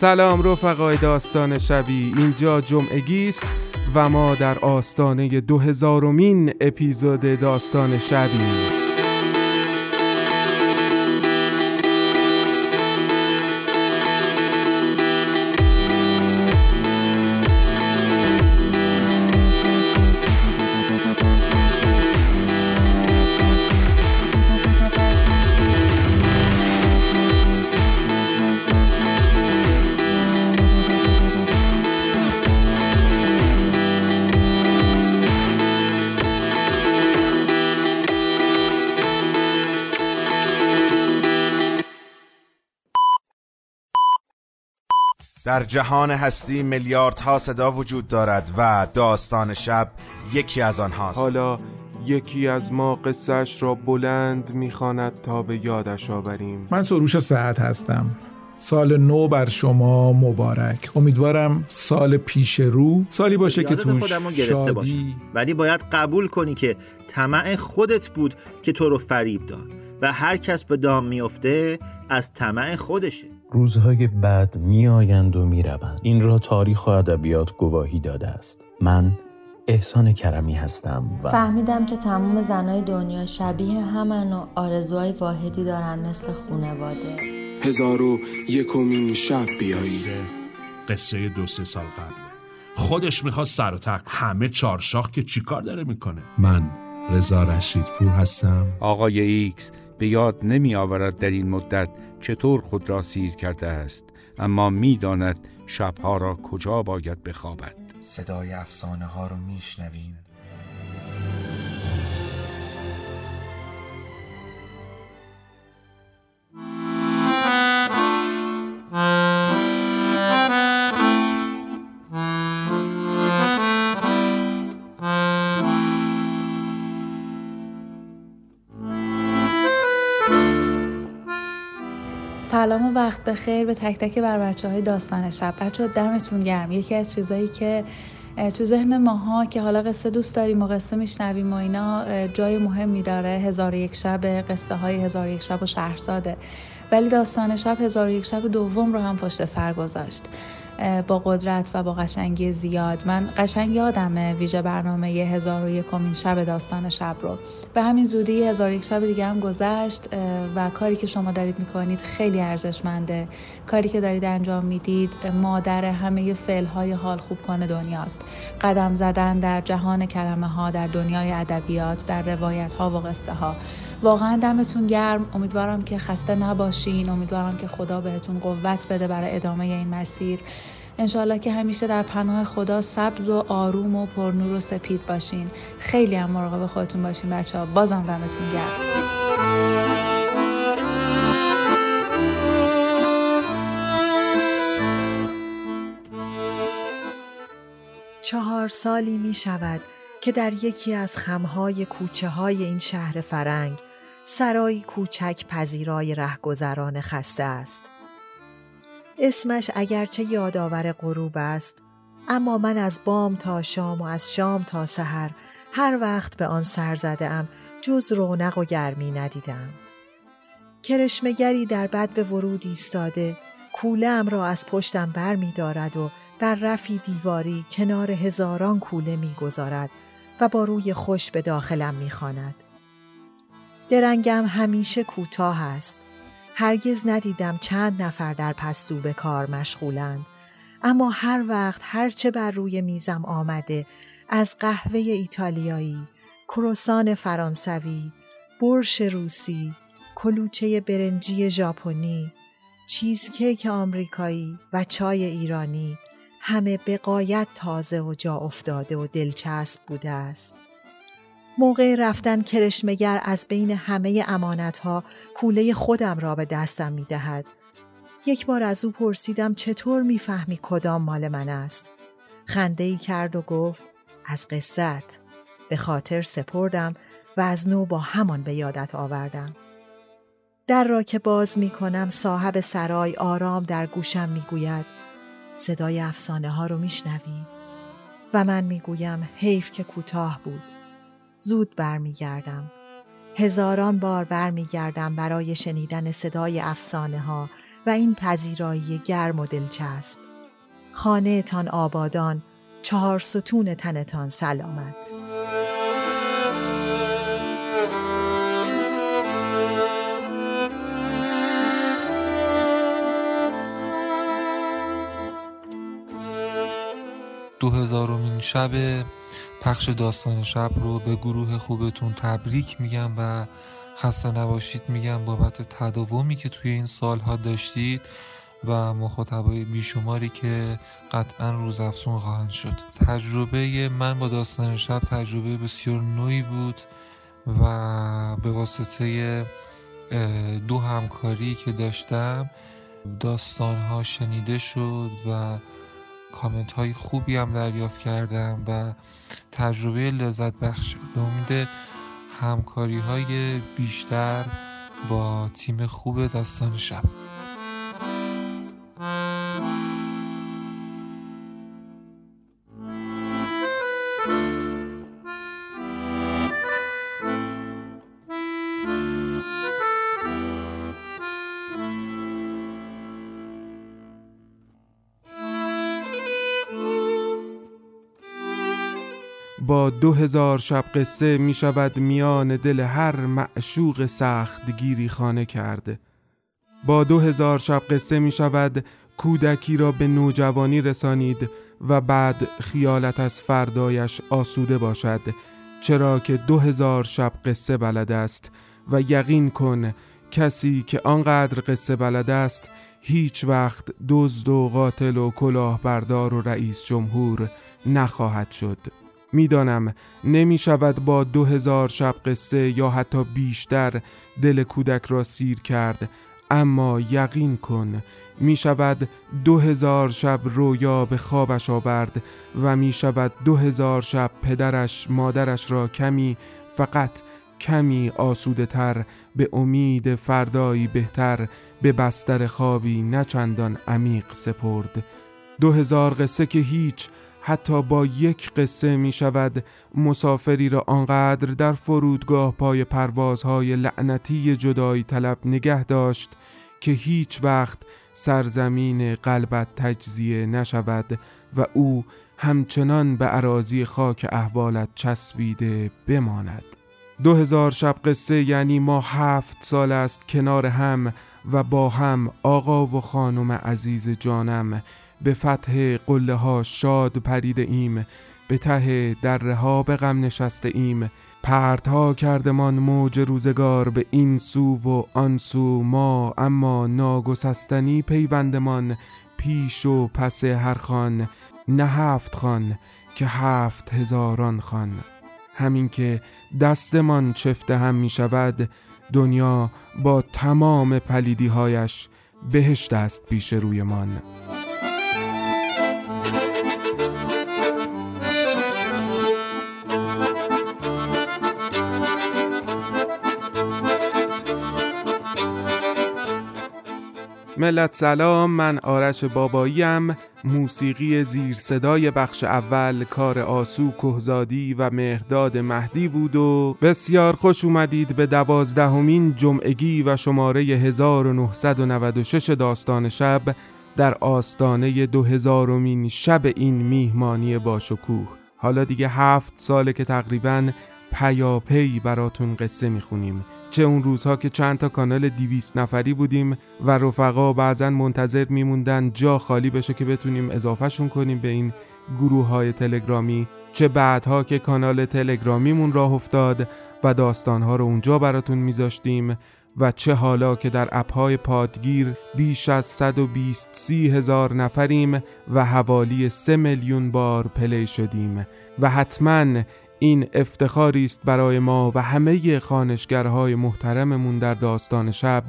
سلام رفقای داستان شبی، اینجا جمعگی است و ما در آستانه 2000مین اپیزود داستان شبی. در جهان هستی میلیاردها صدا وجود دارد و داستان شب یکی از آنهاست. حالا یکی از ما قصه‌اش را بلند می‌خواند تا به یادش آوریم. من سروش سعادت هستم. سال نو بر شما مبارک. امیدوارم سال پیش رو سالی باشه که توش گرفته باشی، ولی باید قبول کنی که طمع خودت بود که تو رو فریب داد و هر کس به دام میفته از طمع خودشه. روزهای بعد می آیند و می روند. این را تاریخ و ادبیات گواهی داده است. من احسان کرمی هستم و فهمیدم که تمام زنای دنیا شبیه همن و آرزوهای واحدی دارن، مثل خونواده. 1001 شب بیایی قصه 2-3 سال قبل خودش می خواد سر و تک همه چارشاخ که چیکار داره می کنه. من رزا رشیدپور هستم. آقای ایکس به یاد نمی آورد در این مدت چطور خود را سیر کرده است، اما می داند شبها را کجا باید بخوابد. صدای افسانه ها رو می شنوین. سلام و وقت بخیر به تک تک بر بچه‌های داستان شب. بچه‌ها دمتون گرم. یکی از چیزایی که تو ذهن ماها که حالا قصه دوست داریم و قصه میشنویم و اینا جای مهمی داره. 1001 شب، قصه های 1001 شب و شهرزاده، ولی داستان شب 1001 شب دوم رو هم پشت سر گذاشت با قدرت و با قشنگی زیاد. من قشنگ یادمه ویژه برنامه 1001 شب داستان شب رو. به همین زودی 1001 شب دیگه هم گذشت و کاری که شما دارید میکنید خیلی ارزشمنده. کاری که دارید انجام میدید مادر همه فعل‌های حال خوب کنه دنیاست. قدم زدن در جهان کلمه ها، در دنیای ادبیات، در روایت ها و قصه ها. واقعا دمتون گرم. امیدوارم که خسته نباشین. امیدوارم که خدا بهتون قوت بده برای ادامه این مسیر. انشالله که همیشه در پناه خدا سبز و آروم و پرنور و سپید باشین. خیلی هم مراقب خودتون باشین بچه ها. بازم دمتون گرم. چهار سالی می شود که در یکی از خمهای کوچه های این شهر فرنگ سرایی کوچک پذیرای رهگذران خسته است. اسمش اگرچه یادآور غروب است، اما من از بام تا شام و از شام تا سحر هر وقت به آن سر زدم جز رونق و گرمی ندیدم. کرشمگری در بد به ورود ایستاده کوله‌ام را از پشتم بر می دارد و بر رفی دیواری کنار هزاران کوله می گذارد و با روی خوش به داخلم می خواند. درنگم همیشه کوتاه است. هرگز ندیدم چند نفر در پستو به کار مشغولند، اما هر وقت هرچه بر روی میزم آمده از قهوه ایتالیایی، کروسان فرانسوی، برش روسی، کلوچه برنجی ژاپنی، چیزکیک آمریکایی و چای ایرانی، همه به غایت تازه و جا افتاده و دلچسب بوده است. موقع رفتن کرشمگر از بین همه امانتها کوله خودم را به دستم می دهد. یک بار از او پرسیدم چطور می فهمی کدام مال من است؟ خنده‌ای کرد و گفت از قصت. به خاطر سپردم و از نو با همان به یادت آوردم. در را که باز می کنم صاحب سرای آرام در گوشم می گوید صدای افسانه ها رو می شنوی؟ و من می گویم حیف که کوتاه بود. زود برمیگردم. هزاران بار برمیگردم برای شنیدن صدای افسانه ها و این پذیرایی گرم و دلچسب. خانه تان آبادان، 4 ستون تنتان سلامت. دوهزارمین شب پخش داستان شب رو به گروه خوبتون تبریک میگم و خسته نباشید میگم بابت تداومی که توی این سالها داشتید و مخاطبای بیشماری که قطعا روزافزون خواهند شد. تجربه من با داستان شب تجربه بسیار نوعی بود و به واسطه 2 همکاری که داشتم داستانها شنیده شد و کامنت های خوبی هم دریافت کردم و تجربه لذت بخش. به امید همکاری های بیشتر با تیم خوب داستان شب. با 2000 شب قصه می شود میان دل هر معشوق سخت گیری خانه کرده. با 2000 شب قصه می شود کودکی را به نوجوانی رسانید و بعد خیالت از فردایش آسوده باشد، چرا که 2000 شب قصه بلد است و یقین کن کسی که آنقدر قصه بلد است هیچ وقت دزد و قاتل و کلاهبردار و رئیس جمهور نخواهد شد. میدانم نمی شود با 2000 شب قصه یا حتی بیشتر دل کودک را سیر کرد، اما یقین کن می شود 2000 شب رویا به خوابش آورد و می شود 2000 شب پدرش مادرش را کمی، فقط کمی آسوده تر، به امید فردایی بهتر، به بستر خوابی نه چندان عمیق سپرد. 2000 قصه که هیچ، حتی با یک قصه می شود مسافری را آنقدر در فرودگاه پای پروازهای لعنتی جدایی طلب نگه داشت که هیچ وقت سرزمین قلبت تجزیه نشود و او همچنان به اراضی خاک احوالت چسبیده بماند. 2000 شب قصه یعنی ما 7 سال است کنار هم و با هم آقا و خانم عزیز جانم به فتح قله ها شاد پریده ایم، به ته دره ها به غم نشسته ایم، پرتها کردمان موج روزگار به این سو و آن سو، ما اما ناگسستنی پیوندمان پیش و پس هر خان، نه 7 خان که 7,000 خان. همین که دستمان چفته هم می شود، دنیا با تمام پلیدی هایش بهشت است پیش روی من. ملت سلام، من آرش باباییم. موسیقی زیر صدای بخش اول کار آسو کهزادی و مهداد مهدی بود و بسیار خوش اومدید به 12مین جمعگی و شماره 1996 داستان شب در آستانه 2000مین شب این میهمانی باشکوه. حالا دیگه 7 ساله که تقریباً پیاپی براتون قصه میخونیم، چه اون روزها که چند تا کانال 200 نفری بودیم و رفقا بعضن منتظر میموندن جا خالی بشه که بتونیم اضافهشون کنیم به این گروه های تلگرامی، چه بعدها که کانال تلگرامیمون راه افتاد و داستانها رو اونجا براتون میذاشتیم و چه حالا که در اپهای پادگیر بیش از 120-130 هزار نفریم و حوالی 3 میلیون بار پلی شدیم و حتماً این افتخاری است برای ما و همه خوانشگرهای محترممون در داستان شب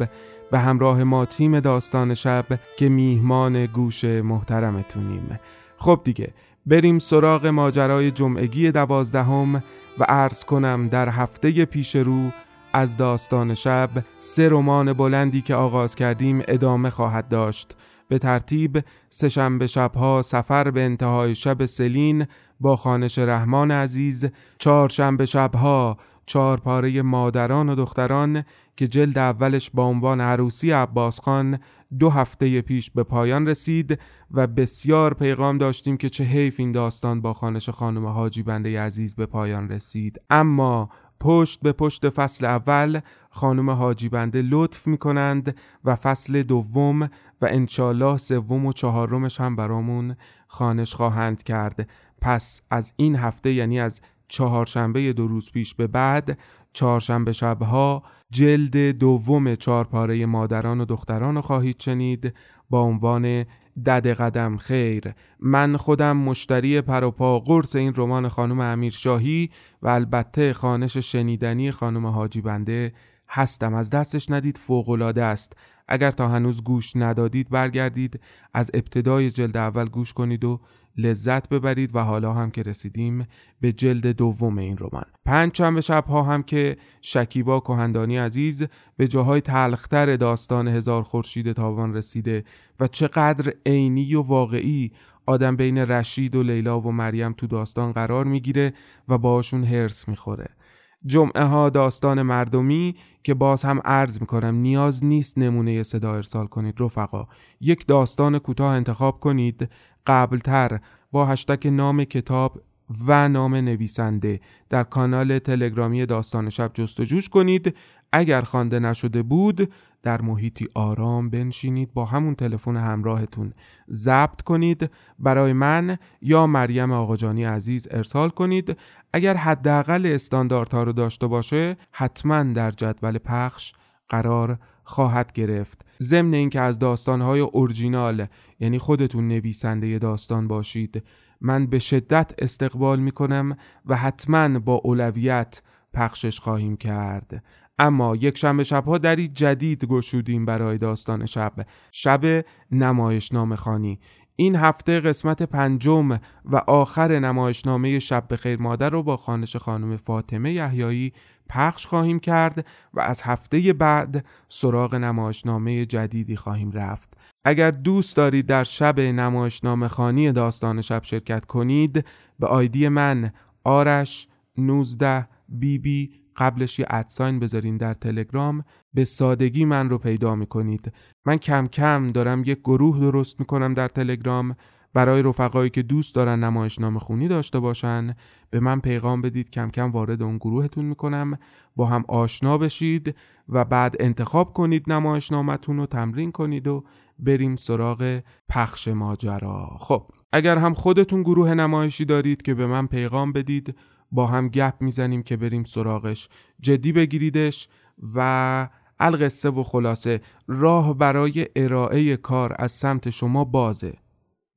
به همراه ما تیم داستان شب که میهمان گوش محترمتونیم. خب دیگه بریم سراغ ماجرای جمعگی 12 و عرض کنم در هفته پیش رو از داستان شب 3 رمان بلندی که آغاز کردیم ادامه خواهد داشت. به ترتیب سه‌شنبه شبها سفر به انتهای شب سلین با خوانش رحمان عزیز، 4 شنبه شبها چارپاره مادران و دختران که جلد اولش با عنوان عروسی عباس خان 2 هفته پیش به پایان رسید و بسیار پیغام داشتیم که چه حیف این داستان با خوانش خانم حاجی بنده عزیز به پایان رسید. اما پشت به پشت فصل اول خانم حاجی بنده لطف می‌کنند و فصل دوم و انشالله سوم و چهارمش هم برامون خوانش خواهند کرد. پس از این هفته، یعنی از چهارشنبه 2 روز پیش به بعد، چهارشنبه شبها جلد دوم چارپاره مادران و دختران رو خواهید شنید با عنوان دد قدم خیر. من خودم مشتری پر و پا قرص این رمان خانم امیرشاهی و البته خوانش شنیدنی خانم حاجی بنده هستم. از دستش ندید، فوق‌العاده است. اگر تا هنوز گوش ندادید برگردید از ابتدای جلد اول گوش کنید و لذت ببرید. و حالا هم که رسیدیم به جلد دوم این رمان، 5 شنبه شب‌ها هم که شکیبا کهندانی عزیز به جاهای تلختر داستان 1000 خورشید تابان رسیده و چقدر عینی و واقعی آدم بین رشید و لیلا و مریم تو داستان قرار میگیره و باشون هرس میخوره. جمعه ها داستان مردمی که باز هم عرض میکنم نیاز نیست نمونه صدا ارسال کنید رفقا، یک داستان کوتاه انتخاب کنید قبلتر با هشتگ نام کتاب و نام نویسنده در کانال تلگرامی داستان شب جستجوش کنید. اگر خوانده نشده بود در محیطی آرام بنشینید با همون تلفن همراهتون ضبط کنید، برای من یا مریم آقاجانی عزیز ارسال کنید. اگر حداقل استانداردها رو داشته باشه حتما در جدول پخش قرار خواهد گرفت. ضمن اینکه از داستان‌های اورجینال، یعنی خودتون نویسنده داستان باشید، من به شدت استقبال می‌کنم و حتما با اولویت پخشش خواهیم کرد. اما یک شنبه شب‌ها دری جدید گشودیم برای داستان شب، شب نمایشنامه خوانی. این هفته قسمت 5 و آخر نمایشنامه شب بخیر مادر رو با خوانش خانم فاطمه یحیایی پخش خواهیم کرد و از هفته بعد سراغ نمایشنامه جدیدی خواهیم رفت. اگر دوست دارید در شب نمایشنامه خوانی داستان شب شرکت کنید به آیدی من آرش19 بیبی، قبلش یه ادساین بذارین در تلگرام، به سادگی من رو پیدا میکنید. من کم کم دارم یک گروه درست میکنم در تلگرام برای رفقایی که دوست دارن نمایشنامه خونی داشته باشن. به من پیغام بدید، کم کم وارد اون گروهتون میکنم، با هم آشنا بشید و بعد انتخاب کنید نمایشنامتون رو تمرین کنید و بریم سراغ پخش ماجرا. خب اگر هم خودتون گروه نمایشی دارید که به من پیغام بدید، با هم گپ میزنیم که بریم سراغش، جدی بگیریدش و القصه و خلاصه. راه برای ارائه کار از سمت شما بازه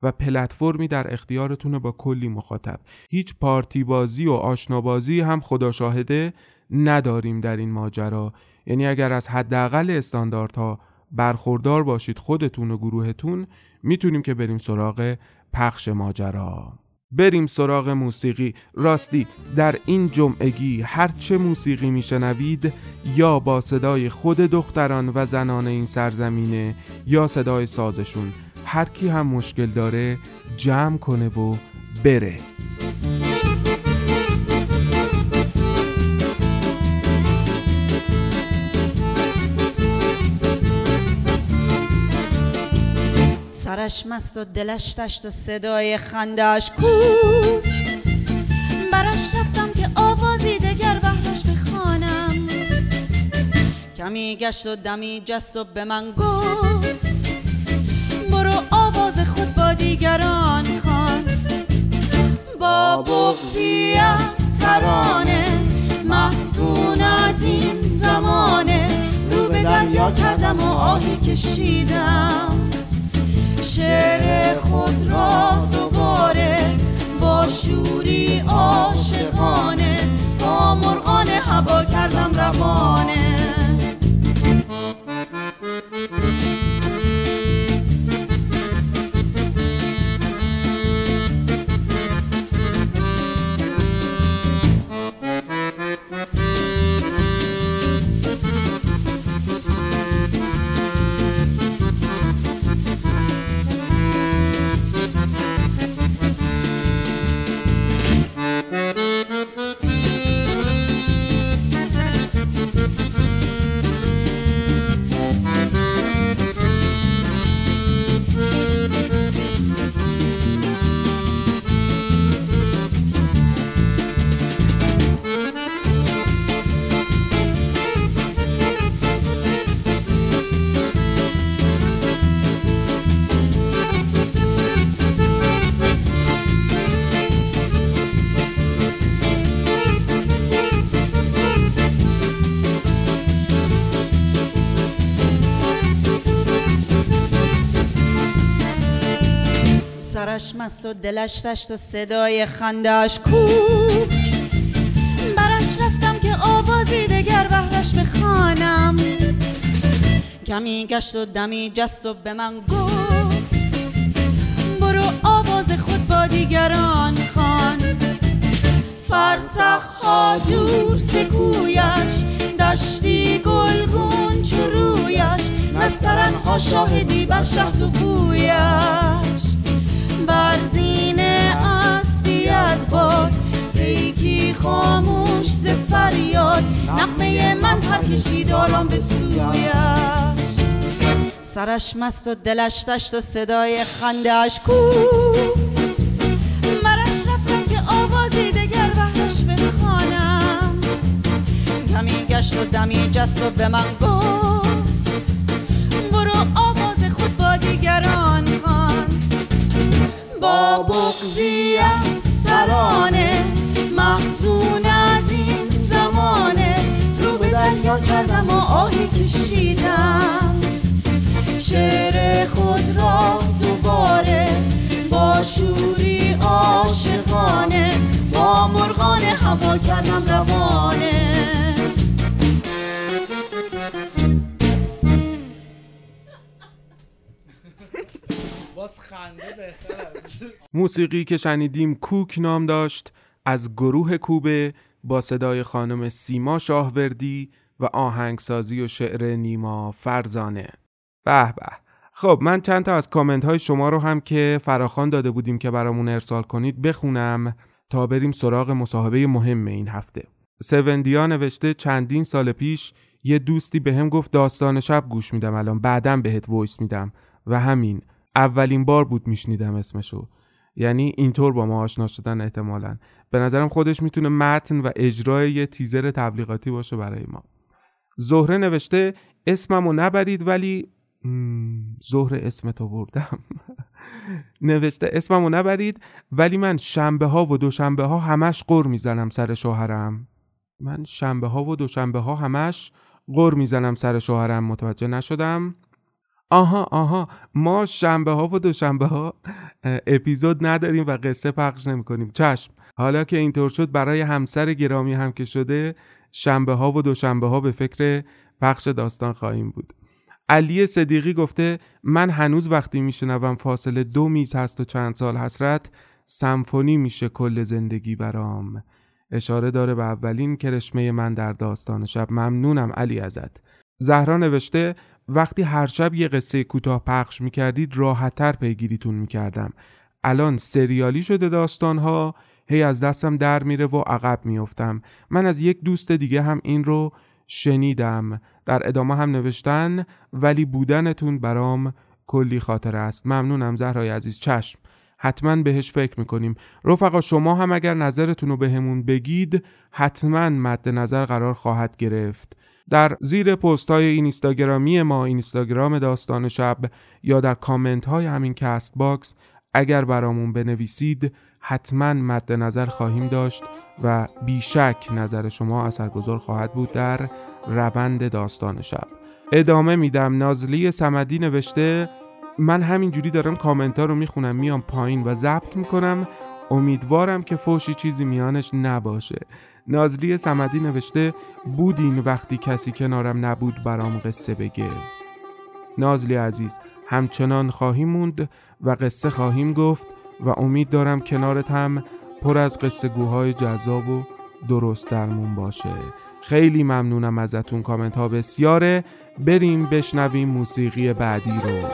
و پلتفرمی در اختیارتونه با کلی مخاطب. هیچ پارتی بازی و آشنابازی هم خدا شاهده نداریم در این ماجرا، یعنی اگر از حداقل استانداردها برخوردار باشید خودتون و گروهتون، میتونیم که بریم سراغ پخش ماجرا. بریم سراغ موسیقی. راستی در این جمعگی هرچه موسیقی میشنوید یا با صدای خود دختران و زنان این سرزمینه یا صدای سازشون، هر کی هم مشکل داره جمع کنه و بره. سرش مست و دلش تشت و صدای خندش کو، برش رفتم که آوازی دگر بهرش بخوانم. کمی گشت و دمی جست و به من گفت برو آواز خود با دیگران خوان. با بغضی از ترانه محزون از این زمانه، رو به دریا کردم و آهی کشیدم. شعر خود را دوباره با شوری عاشقانه با مرغان هوا کردم روانه. آرش مست و دلش دشت و صدای خنده‌اش کو برش رفتم که آوازی دگر بهرش بخوانم. کمی گشت و دمی جست و به من گفت برو آواز خود با دیگران خوان. فرسخ ها دور سکویش دشتی گلگون چرویش نسرن ها شاهدی بر شهد و بویش. برزین اسبی از باد پیکی خاموش ز فریاد نقمه من پرکشی دارم به سویش. سرش مست و دلش دشت و صدای خنده‌اش کو مرش رفتم که آوازی دگر بهرش بخوانم. کمی گشت و دمی جست و به من گفت برو آواز خود با دیگران خوان. با بغضی از ترانه محزون از این زمانه رو به دریا کردم و آهی کشیدم. شعر خود را دوباره با شوری عاشقانه با مرغان هوا کردم روانه. موسیقی که شنیدیم کوک نام داشت، از گروه کوبه با صدای خانم سیما شاهوردی و آهنگسازی و شعر نیما فرزانه. به به. خب من چند تا از کامنت های شما رو هم که فراخوان داده بودیم که برامون ارسال کنید بخونم تا بریم سراغ مصاحبه مهم این هفته. سوندیا نوشته چندین سال پیش یه دوستی بهم گفت داستان شب گوش میدم الان بعدم بهت وایس میدم و همین اولین بار بود میشنیدم اسمشو. یعنی اینطور با ما آشنا شدن احتمالاً. به نظرم خودش میتونه متن و اجرای یه تیزر تبلیغاتی باشه برای ما. زهره نوشته اسممو نبرید ولی زهره اسمت آوردم. نوشته اسممو نبرید ولی من شنبه ها و دوشنبه ها همش قر میزنم سر شوهرم. من شنبه ها و دوشنبه ها همش قر میزنم سر شوهرم. متوجه نشدم. آها ما شنبه ها و دوشنبه ها اپیزود نداریم و قصه پخش نمی کنیم. چشم. حالا که اینطور شد برای همسر گرامی هم که شده شنبه ها و دوشنبه ها به فکر پخش داستان خواهیم بود. علی صدیقی گفته من هنوز وقتی میشنوم فاصله 2 میز هست و چند سال حسرت سمفونی میشه کل زندگی برام. اشاره داره به اولین کرشمه من در داستان شب. ممنونم علی ازت. زهرا نوشته وقتی هر شب یه قصه کوتاه پخش میکردید راحت‌تر پیگیریتون میکردم. الان سریالی شده داستانها، هی از دستم در میره و عقب میافتم. من از یک دوست دیگه هم این رو شنیدم. در ادامه هم نوشتن ولی بودنتون برام کلی خاطره است. ممنونم زهرای عزیز. چشم. حتما بهش فکر میکنیم. رفقا شما هم اگر نظرتون رو بهمون بگید حتما مد نظر قرار خواهد گرفت. در زیر پست‌های اینستاگرامی ما، اینستاگرام داستان شب، یا در کامنت‌های همین کست باکس اگر برامون بنویسید حتما مد نظر خواهیم داشت و بیشک نظر شما اثرگذار خواهد بود در روند داستان شب. ادامه میدم. نازلی صمدی نوشته من همینجوری دارم کامنت‌ها رو میخونم میام پایین و ضبط میکنم. امیدوارم که فوشی چیزی میانش نباشه. نازلی صمدی نوشته بودین وقتی کسی کنارم نبود برام قصه بگه. نازلی عزیز همچنان خواهیم موند و قصه خواهیم گفت و امید دارم کنارت هم پر از قصه گوهای جذاب و درست درمون باشه. خیلی ممنونم ازتون. کامنت ها بسیاره. بریم بشنویم موسیقی بعدی رو.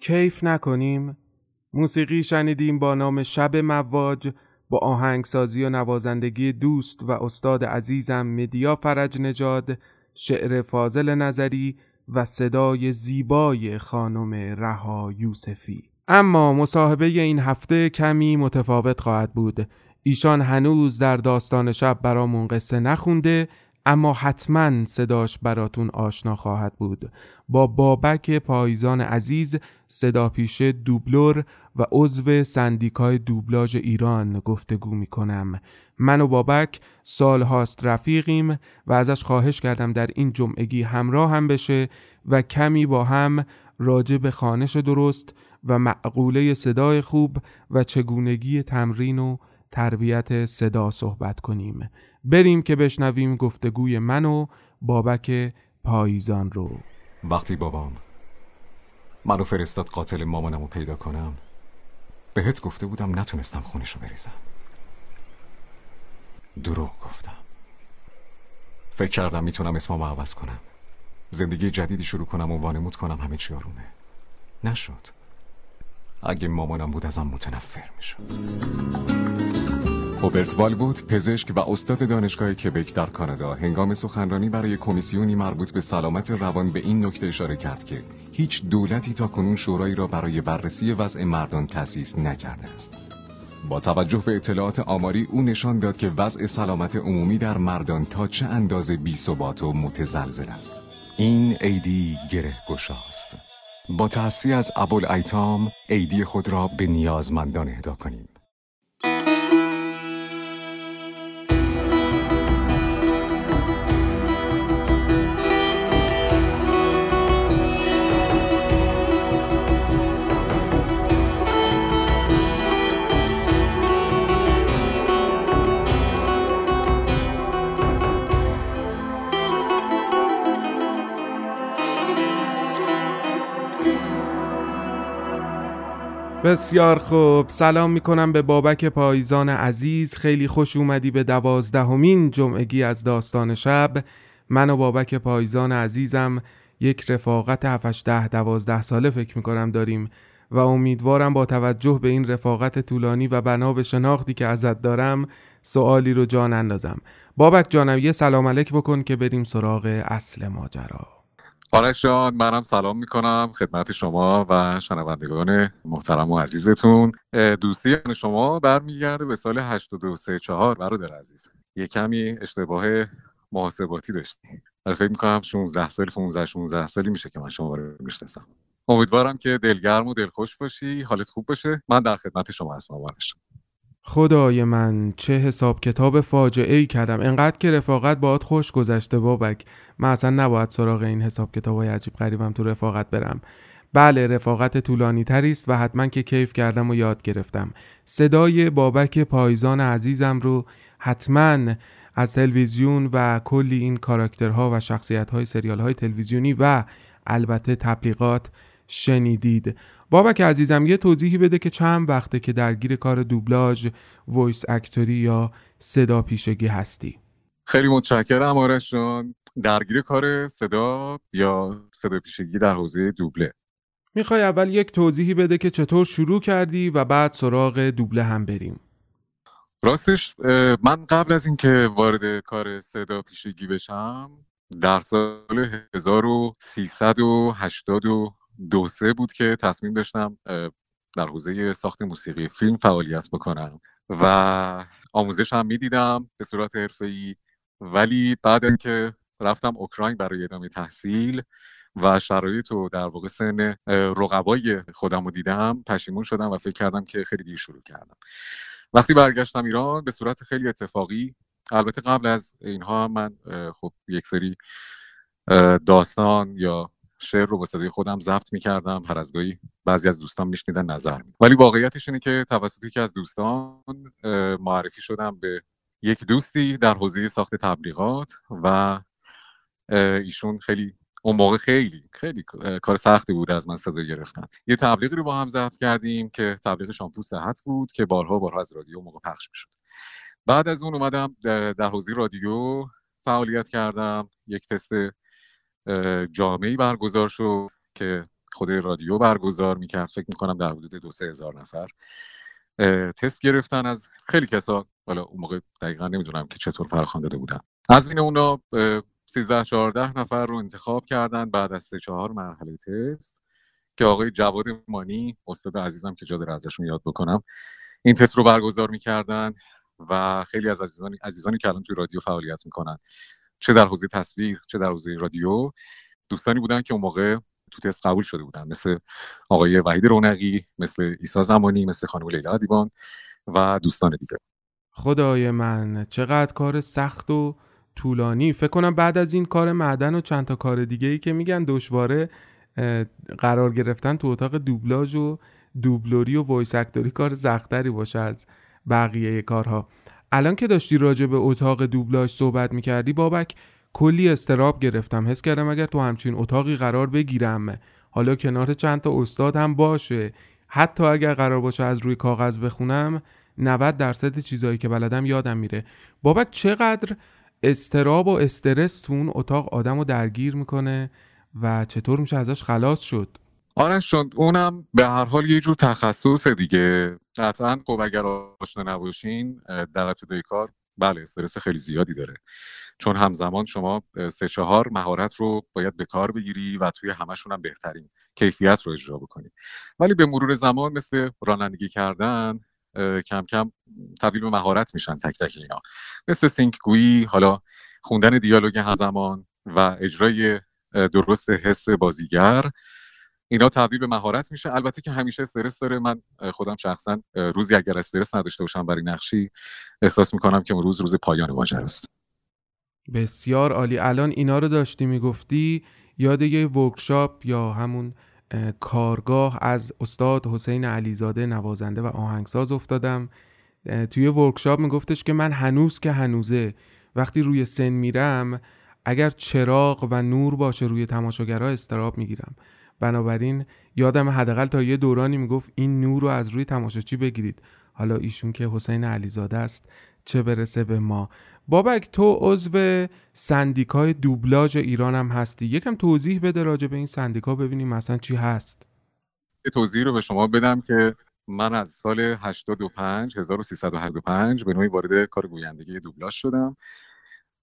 کیف نکنیم؟ موسیقی شنیدیم با نام شب مواج با آهنگسازی و نوازندگی دوست و استاد عزیزم مدیا فرج نژاد، شعر فازل نظری و صدای زیبای خانم رها یوسفی. اما مصاحبه این هفته کمی متفاوت خواهد بود. ایشان هنوز در داستان شب برامون قصه نخونده، اما حتماً صداش براتون آشنا خواهد بود. با بابک پاییزان عزیز، صداپیشه دوبلور و عضو سندیکای دوبلاژ ایران گفتگو میکنم. من و بابک سال هاست رفیقیم و ازش خواهش کردم در این جمعگی همراه هم بشه و کمی با هم راجع به خوانش درست و معقوله صدای خوب و چگونگی تمرین و تربیت صدا صحبت کنیم. بریم که بشنویم گفتگوی من و بابک پاییزان رو. وقتی بابام منو فرستاد قاتل مامانمو پیدا کنم، بهت گفته بودم نتونستم خونش رو بریزم. دروغ گفتم. فکر کردم میتونم اسممو عوض کنم، زندگی جدیدی شروع کنم و وانمود کنم همه چی آرومه. نشد. اگه مامانم بود ازم متنفر میشد. روبرت والبود، پزشک و استاد دانشگاه کبک در کانادا، هنگام سخنرانی برای کمیسیونی مربوط به سلامت روان به این نکته اشاره کرد که هیچ دولتی تاکنون شورایی را برای بررسی وضع مردان تأسیس نکرده است. با توجه به اطلاعات آماری، او نشان داد که وضع سلامت عمومی در مردان تا چه اندازه بی‌ثبات و متزلزل است. این ایدی گره‌گشاست. با تأسیس از ابوالایتام، ایدی خود را به نیازمندان اهدا کنیم. بسیار خوب، سلام میکنم به بابک پاییزان عزیز. خیلی خوش اومدی به 12مین جمعگی از داستان شب. من و بابک پاییزان عزیزم یک رفاقت 7-8-10-12 ساله فکر میکنم داریم و امیدوارم با توجه به این رفاقت طولانی و بنا به شناختی که ازت دارم سوالی رو جان اندازم. بابک جانم یه سلام علیک بکن که بریم سراغ اصل ماجرا. آرش جان، منم سلام میکنم خدمت شما و شنوندگان محترم و عزیزتون. دوستی شما برمیگرده به سال 8234. برادر عزیز، یه کمی اشتباه محاسباتی داشتی. من فکر میکنم 15 سالی میشه که من شما رو میشناسم. امیدوارم که دلگرم و دلخوش باشی، حالت خوب باشه. من در خدمت شما هستم آرش. خدای من، چه حساب کتاب فاجعه‌ای کردم. انقدر که رفاقت باهات خوش گذشته بابک، من اصلا نباید سراغ این حساب کتابای عجیب غریبم تو رفاقت برم. بله، رفاقت طولانی تری است و حتما که کیف کردم و یاد گرفتم. صدای بابک پایزان عزیزم رو حتما از تلویزیون و کلی این کاراکترها و شخصیت‌های سریال‌های تلویزیونی و البته تبلیغات شنیدید. بابک عزیزم یه توضیحی بده که چند وقته که درگیر کار دوبلاژ، وایس اکتوری یا صدا پیشگی هستی؟ خیلی متشکرم آرش جان. درگیر کار صدا یا صدا پیشگی در حوزه دوبله. میخوای اول یک توضیحی بده که چطور شروع کردی و بعد سراغ دوبله هم بریم؟ راستش من قبل از این که وارد کار صدا پیشگی بشم در سال 1382 بود که تصمیم داشتم در حوزه ساخت موسیقی فیلم فعالیت بکنم و آموزش هم میدیدم به صورت حرفه‌ای، ولی بعد اینکه رفتم اوکراین برای ادامه تحصیل و شرایط و در واقع سن رقبای خودم رو دیدم، پشیمون شدم و فکر کردم که خیلی دیر شروع کردم. وقتی برگشتم ایران به صورت خیلی اتفاقی، البته قبل از اینها من خب یک سری داستان یا شعر رو با صدای خودم ضبط می‌کردم، هر از گاهی بعضی از دوستان میشنیدن نظر، ولی واقعیتش اینه که توسط یکی از دوستان معرفی شدم به یک دوستی در حوزه ساخت تبلیغات و ایشون خیلی اون موقع خیلی کار سختی بود از من صدا گرفتن. یه تبلیغی رو با هم ضبط کردیم که تبلیغ شامپو صحت بود که بارها از رادیو موقع پخش می‌شد. بعد از اون اومدم در حوزه رادیو فعالیت کردم. یک تست جامعی برگزار شد که خود رادیو برگزار میکرد. فکر میکنم در حدود 2-3 هزار نفر تست گرفتن از خیلی کسا. حالا اون موقع دقیقا نمیدونم که چطور فراخوان داده بودن. از این اونا 13-14 نفر رو انتخاب کردن بعد از 3-4 مرحله تست که آقای جواد مانی، استاد عزیزم که جا داره ازشون یاد بکنم، این تست رو برگزار میکردن و خیلی از عزیزانی که الان توی رادیو فعالیت میکنن، چه در حوزه تصویر چه در حوزه رادیو، دوستانی بودن که اون موقع تو تست قبول شده بودن، مثل آقای وحید رونقی، مثل عیسی زمانی، مثل خانوم لیلا دیبان و دوستان دیگه. خدای من، چقدر کار سخت و طولانی. فکر کنم بعد از این کار معدن و چند تا کار دیگه‌ای که میگن دشواره، قرار گرفتن تو اتاق دوبلاژ و دوبلوری و وایس اکتوری کار سخت‌تری باشه از بقیه کارها. الان که داشتی راجع به اتاق دوبلاژ صحبت میکردی بابک، کلی استراب گرفتم. حس کردم اگر تو همچین اتاقی قرار بگیرم، حالا کنار چند تا استاد هم باشه، حتی اگر قرار باشه از روی کاغذ بخونم، 90% چیزایی که بلدم یادم میره. بابک چقدر استراب و استرس تو اون اتاق آدمو درگیر میکنه و چطور میشه ازش خلاص شد؟ آرش جان، اونم به هر حال یه جور تخصص دیگه. قطعاً خب اگر آشنا نباشین در ابتدای کار، بله استرس خیلی زیادی داره، چون همزمان شما 3-4 مهارت رو باید به کار بگیری و توی همشون هم بهترین کیفیت رو اجرا بکنی. ولی به مرور زمان مثل رانندگی کردن کم کم تبدیل به مهارت میشن تک تک اینا، مثل سینک گویی، حالا خوندن دیالوگ همزمان و اجرای درست حس بازیگر، اینا تبدیل به مهارت میشه. البته که همیشه استرس داره. من خودم شخصا روزی اگر استرس نداشته باشم برای نقشی، احساس میکنم که امروز روز پایان ماجرا است. بسیار عالی. الان اینا رو داشتی میگفتی، یاد یه ورکشاپ یا همون کارگاه از استاد حسین علیزاده نوازنده و آهنگساز افتادم. توی ورکشاپ میگفتش که من هنوز که هنوزه وقتی روی سن میرم، اگر چراغ و نور باشه روی تماشاگرها استراب میگیرم بنابراین یادم حداقل تا یه دورانی میگفت این نور رو از روی تماشاچی بگیرید. حالا ایشون که حسین علیزاده است چه برسه به ما. بابک تو عضو سندیکای دوبلاژ ایران هم هستی، یکم توضیح بده راجع به این سندیکا ببینیم مثلا چی هست. یه توضیح رو به شما بدم که من از سال 1385 به نوعی وارد کار گویندگی دوبلاژ شدم،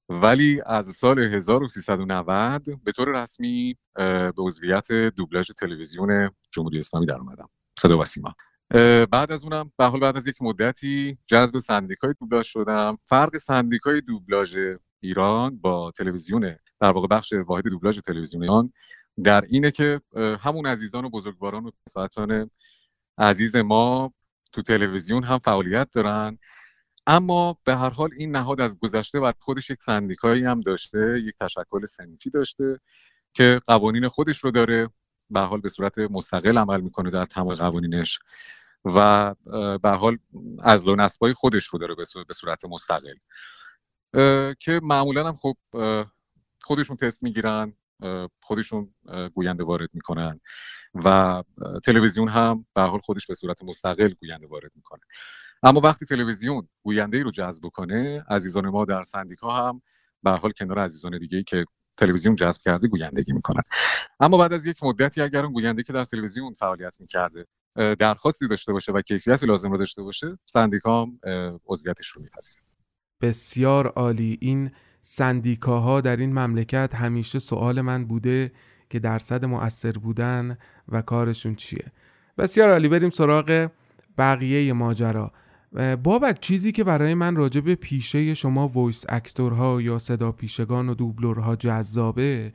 ولی از سال 1390 به طور رسمی به عضویت دوبلاژ تلویزیون جمهوری اسلامی در اومدم، صدا و سیما. بعد از اونم به حال بعد از یک مدتی جذب سندیکای دوبلاژ شدم. فرق سندیکای دوبلاژ ایران با تلویزیون، در واقع بخش واحد دوبلاژ تلویزیون ایران، در اینه که همون عزیزان و بزرگواران و بسواتان عزیز ما تو تلویزیون هم فعالیت دارن، اما به هر حال این نهاد از گذشته و خودش یک سندیکایی هم داشته، یک تشکل صنفی داشته که قوانین خودش رو داره، به هر حال به صورت مستقل عمل میکنه در طبق قوانینش و به هر حال عزل و نسبای خودش رو داره به صورت مستقل، که معمولا هم خب خودشون تست میگیرن، خودشون گوینده وارد میکنن و تلویزیون هم به هر حال خودش به صورت مستقل گوینده وارد میکنه. اما وقتی تلویزیون گوینده‌ای رو جذب کنه، عزیزان ما در سندیکا هم به هر حال کنار عزیزان دیگه‌ای که تلویزیون جذب کرده گویندگی میکنن. اما بعد از یک مدتی اگر اون گوینده که در تلویزیون فعالیت میکرده درخواستی داشته باشه و کیفیت لازم رو داشته باشه، سندیکا هم عضویتش رو میپذیره. بسیار عالی. این سندیکاها در این مملکت همیشه سوال من بوده که درصد مؤثر بودن و کارشون چیه. بسیار عالی، بریم سراغ بقیه ماجرا. بابک چیزی که برای من راجع به پیشه شما وایس اکتورها یا صدا پیشگان و دوبلورها جذابه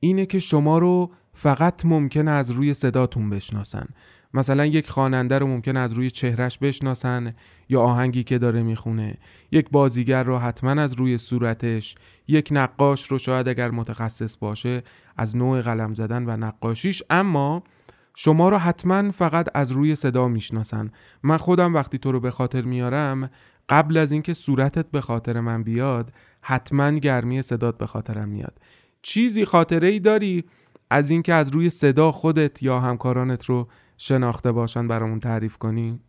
اینه که شما رو فقط ممکنه از روی صداتون بشناسن. مثلا یک خواننده رو ممکنه از روی چهرش بشناسن یا آهنگی که داره میخونه، یک بازیگر رو حتما از روی صورتش، یک نقاش رو شاید اگر متخصص باشه از نوع قلم زدن و نقاشیش، اما شما رو حتما فقط از روی صدا میشناسن. من خودم وقتی تو رو به خاطر میارم، قبل از اینکه صورتت به خاطر من بیاد حتما گرمی صدات به خاطرم میاد. چیزی خاطره ای داری از اینکه از روی صدا خودت یا همکارانت رو شناخته باشن برامون تعریف کنی؟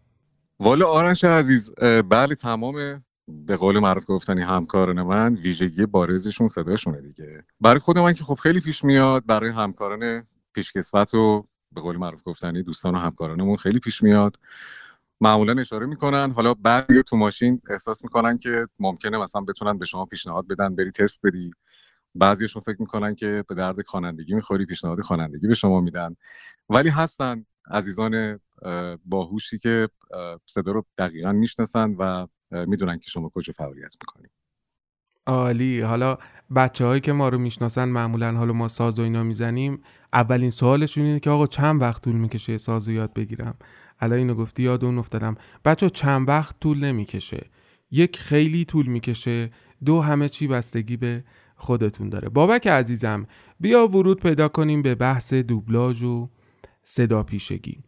والا آرش عزیز، بله تمام به قول معروف گفتنی همکاران من ویژگی بارزشون صداشونه دیگه. برای خود من که خب خیلی پیش میاد، برای همکاران پیشکسوت و به قول معروف گفتنی دوستان و همکارانمون خیلی پیش میاد. معمولا اشاره میکنن، حالا بعد تو ماشین احساس میکنن که ممکنه مثلا بتونن به شما پیشنهاد بدن بری تست بدی. بعضیشون فکر میکنن که به درد خوانندگی میخوری، پیشنهاد خوانندگی به شما میدن. ولی هستن عزیزان باهوشی که صدا رو دقیقاً میشناسن و میدونن که شما کجا فعالیت میکنید. عالی. حالا بچه‌هایی که ما رو میشناسن معمولاً حالا ما ساز و اینا میزنیم، اولین سوالشون اینه که آقا چند وقت طول میکشه سازو یاد بگیرم؟ الان اینو گفتی یاد اون افتادم. بچه‌ها چند وقت طول نمیکشه، یک خیلی طول میکشه، دو همه چی بستگی به خودتون داره. بابک عزیزم بیا ورود پیدا کنیم به بحث دوبلاژ و صدا پیشگی.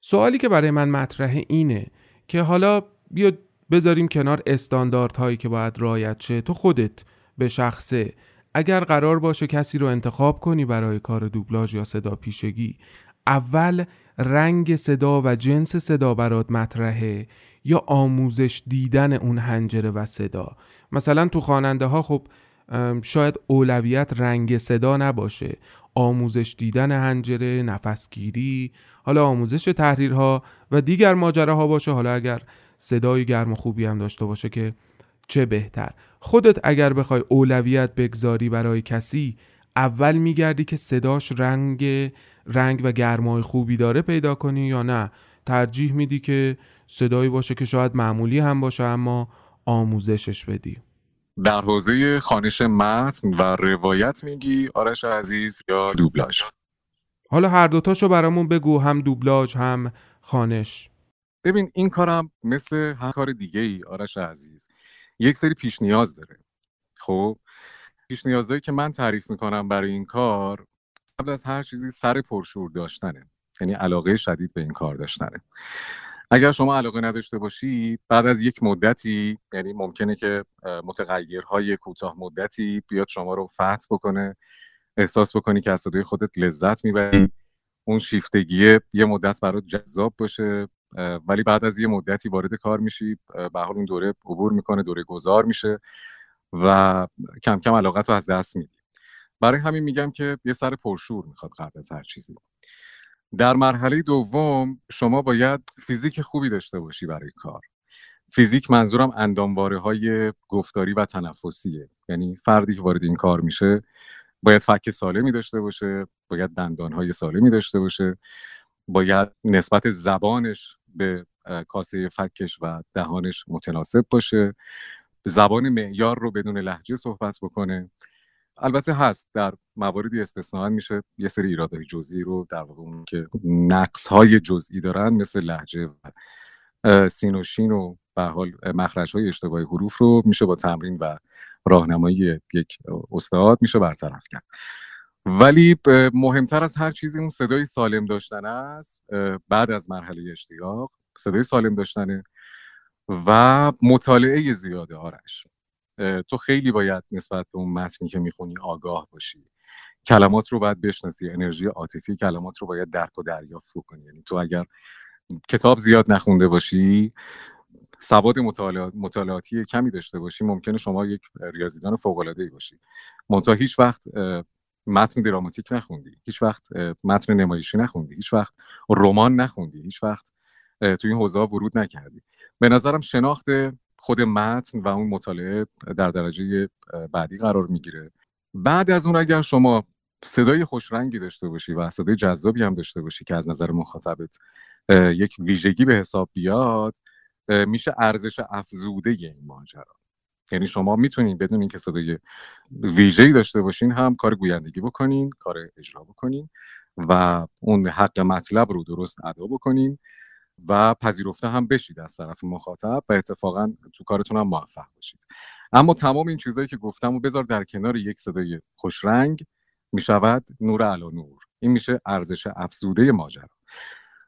سوالی که برای من مطرحه اینه که حالا بیا بذاریم کنار استانداردهایی که باید رعایت شه، تو خودت به شخصه اگر قرار باشه کسی رو انتخاب کنی برای کار دوبلاژ یا صدا پیشگی، اول رنگ صدا و جنس صدا برات مطرحه یا آموزش دیدن اون حنجره و صدا؟ مثلا تو خواننده ها خب شاید اولویت رنگ صدا نباشه، آموزش دیدن حنجره، نفسگیری، حالا آموزش تحریرها و دیگر ماجراها باشه. حالا اگر صدای گرم و خوبی هم داشته باشه که چه بهتر. خودت اگر بخوای اولویت بگذاری برای کسی، اول میگردی که صداش رنگ و گرمای خوبی داره پیدا کنی یا نه ترجیح میدی که صدایی باشه که شاید معمولی هم باشه اما آموزشش بدی؟ در حوزه خوانش متن و روایت میگی آرش عزیز یا دوبلاژ؟ حالا هر دوتاشو برامون بگو، هم دوبلاژ هم خوانش. ببین این کارم مثل هر کار دیگه ای آرش عزیز، یک سری پیش نیاز داره. خب پیش نیازهایی که من تعریف میکنم برای این کار، قبل از هر چیزی سر پرشور داشتنه، یعنی علاقه شدید به این کار داشتنه. اگر شما علاقه نداشته باشی، بعد از یک مدتی، یعنی ممکنه که متغیرهای کوتاه مدتی بیاد شما رو فتح بکنه، احساس بکنی که از صدای خودت لذت میبری اون شیفتگیه یه مدت برات جذاب باشه، ولی بعد از یه مدتی وارد کار میشی، به حال اون دوره عبور میکنه، دوره گذار میشه و کم کم علاقت رو از دست میدی. برای همین میگم که یه سر پرشور میخواد قبل از هر چیزی. در مرحله دوم شما باید فیزیک خوبی داشته باشی برای کار. فیزیک منظورم اندامواره های گفتاری و تنفسیه، یعنی فردی که وارد این کار میشه باید فک سالمی داشته باشه، باید دندانهای سالمی داشته باشه، باید نسبت زبانش به کاسه فکش و دهانش متناسب باشه، زبان معیار رو بدون لهجه صحبت بکنه. البته هست در مواردی استثناء میشه یه سری ایرادهای جزئی رو در واقع اون که نقص‌های جزئی دارن مثل لهجه و سین و شین و به حال مخرج‌های اشتباهی حروف رو میشه با تمرین و راهنمایی یک استاد میشه برطرف کرد. ولی مهمتر از هر چیزی اون صدای سالم داشتن است. بعد از مرحله اشتیاق صدای سالم داشتنه و مطالعه زیاده. آرش، تو خیلی باید نسبت به اون متنی که میخونی آگاه باشی، کلمات رو باید بشناسی، انرژی عاطفی کلمات رو باید درک و دریافت کنی. یعنی تو اگر کتاب زیاد نخونده باشی، سواد مطالعاتی کمی داشته باشی، ممکنه شما یک ریاضیدان فوق‌العاده‌ای باشی، منتها هیچ وقت متن دراماتیک نخوندی، هیچ وقت متن نمایشی نخوندی، هیچ وقت رمان نخوندی، هیچ وقت تو این حوزه ورود نکردی. به نظرم شناخت خود متن و اون مطالعه در درجه بعدی قرار میگیره. بعد از اون اگر شما صدای خوشرنگی داشته باشی و صدای جذابی هم داشته باشی که از نظر مخاطبت یک ویژگی به حساب بیاد، میشه ارزش افزوده این ماجرا. یعنی شما میتونید بدون اینکه صدای ویژه‌ای داشته باشین هم کار گویندگی بکنین، کار اجرا بکنین و اون حق مطلب رو درست ادا بکنین و پذیرفته هم بشید از طرف مخاطب و اتفاقا تو کارتون هم موفق بشید. اما تمام این چیزایی که گفتم رو بذار در کنار یک صدای خوشرنگ، میشود نور علی نور. این میشه ارزش افزوده ماجرا.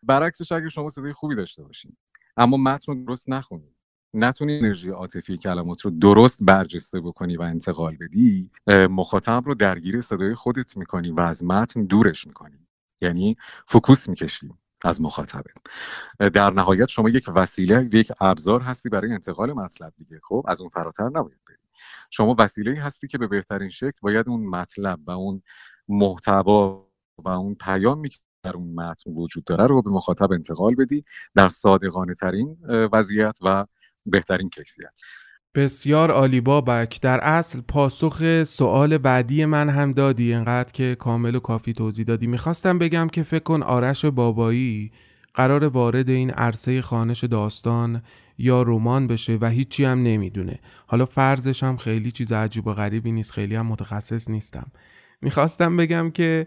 برعکسش اگه شما صدای خوبی داشته باشین اما متن رو درست نخونید، نتونی انرژی عاطفی کلمات رو درست برجسته بکنی و انتقال بدی، مخاطب رو درگیر صدای خودت میکنی و از متن دورش میکنی. یعنی فوکوس میکشی از مخاطبت. در نهایت شما یک وسیله، یک ابزار هستی برای انتقال مطلب دیگه. خب از اون فراتر نباید بری. شما وسیله‌ای هستی که به بهترین شکل باید اون مطلب و اون محتوا و اون پیامی که در اون متن وجود داره رو به مخاطب انتقال بدی در صادقانه ترین وضعیت و بهترین کیفیت. بسیار عالی بابک. در اصل پاسخ سوال بعدی من هم دادی، اینقدر که کامل و کافی توضیح دادی. میخواستم بگم که فکر کن آرش بابایی قرار وارد این عرصه خوانش داستان یا رمان بشه و هیچی هم نمیدونه. حالا فرضش هم خیلی چیز عجیب و غریبی نیست، خیلی هم متخصص نیستم. میخواستم بگم که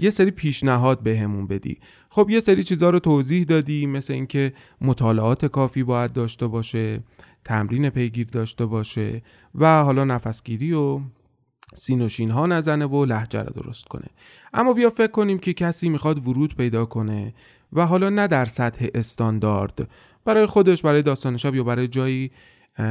یه سری پیشنهاد بهمون بدی. خب یه سری چیزا رو توضیح دادی، مثل اینکه مطالعات کافی باید داشته باشه، تمرین پیگیر داشته باشه و حالا نفسگیری و سین و شین ها نزنه و لهجه رو درست کنه. اما بیا فکر کنیم که کسی میخواد ورود پیدا کنه و حالا نه در سطح استاندارد برای خودش، برای داستان شب یا برای جایی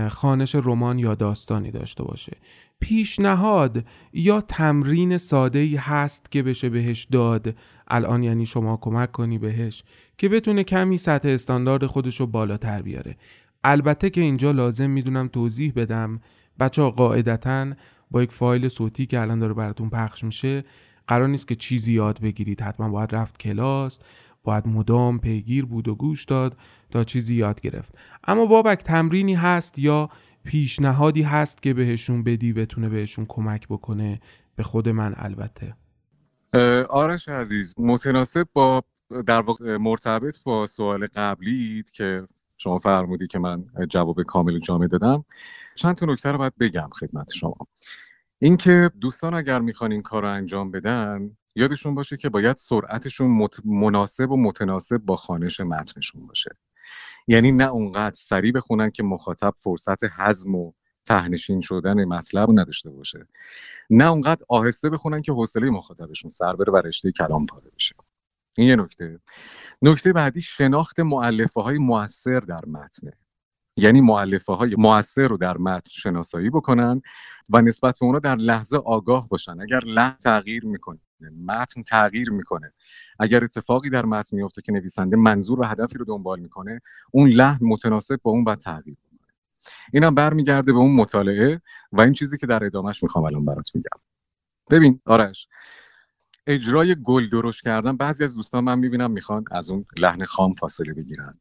خوانش رمان یا داستانی داشته باشه. پیشنهاد یا تمرین ساده‌ای هست که بشه بهش داد الان، یعنی شما کمک کنی بهش که بتونه کمی سطح استاندارد خودش رو بالاتر بیاره. البته که اینجا لازم میدونم توضیح بدم بچه‌ها، قاعدتاً با یک فایل صوتی که الان داره براتون پخش میشه قرار نیست که چیزی یاد بگیرید. حتما باید رفت کلاس، باید مدام پیگیر بود و گوش داد تا چیزی یاد گرفت. اما بابک تمرینی هست یا پیشنهادی هست که بهشون بدی بتونه بهشون کمک بکنه؟ به خود من البته. آرش عزیز، متناسب با در واقع مرتبط با سوال قبلیت که شما فرمودی که من جواب کامل و جامع دادم، چند تا نکته رو باید بگم خدمت شما. این که دوستان اگر میخوان این کار رو انجام بدن یادشون باشه که باید سرعتشون مناسب و متناسب با خوانش متنشون باشه. یعنی نه اونقدر سریع بخونن که مخاطب فرصت هضم و تهنشین شدن مطلب رو نداشته باشه، نه اونقدر آهسته بخونن که حوصله مخاطبشون سر بره و رشته کلام پاره بشه. این یه نکته. نکته بعدی شناخت مؤلفه‌های مؤثر در متن، یعنی مؤلفه‌های مؤثر رو در متن شناسایی بکنن و نسبت به اونا در لحظه آگاه باشن. اگر لحن تغییر میکنه متن تغییر میکنه. اگر اتفاقی در متن میفته که نویسنده منظور و هدفی رو دنبال میکنه، اون لحن متناسب با اون باید تغییر میکنه. اینم برمیگرده به اون مطالعه و این چیزی که در ادامهش میخوام الان برات میگم. ببین آرش، اجرای گل درشت کردن، بعضی از دوستان من میبینم میخوان از اون لحن خام فاصله بگیرن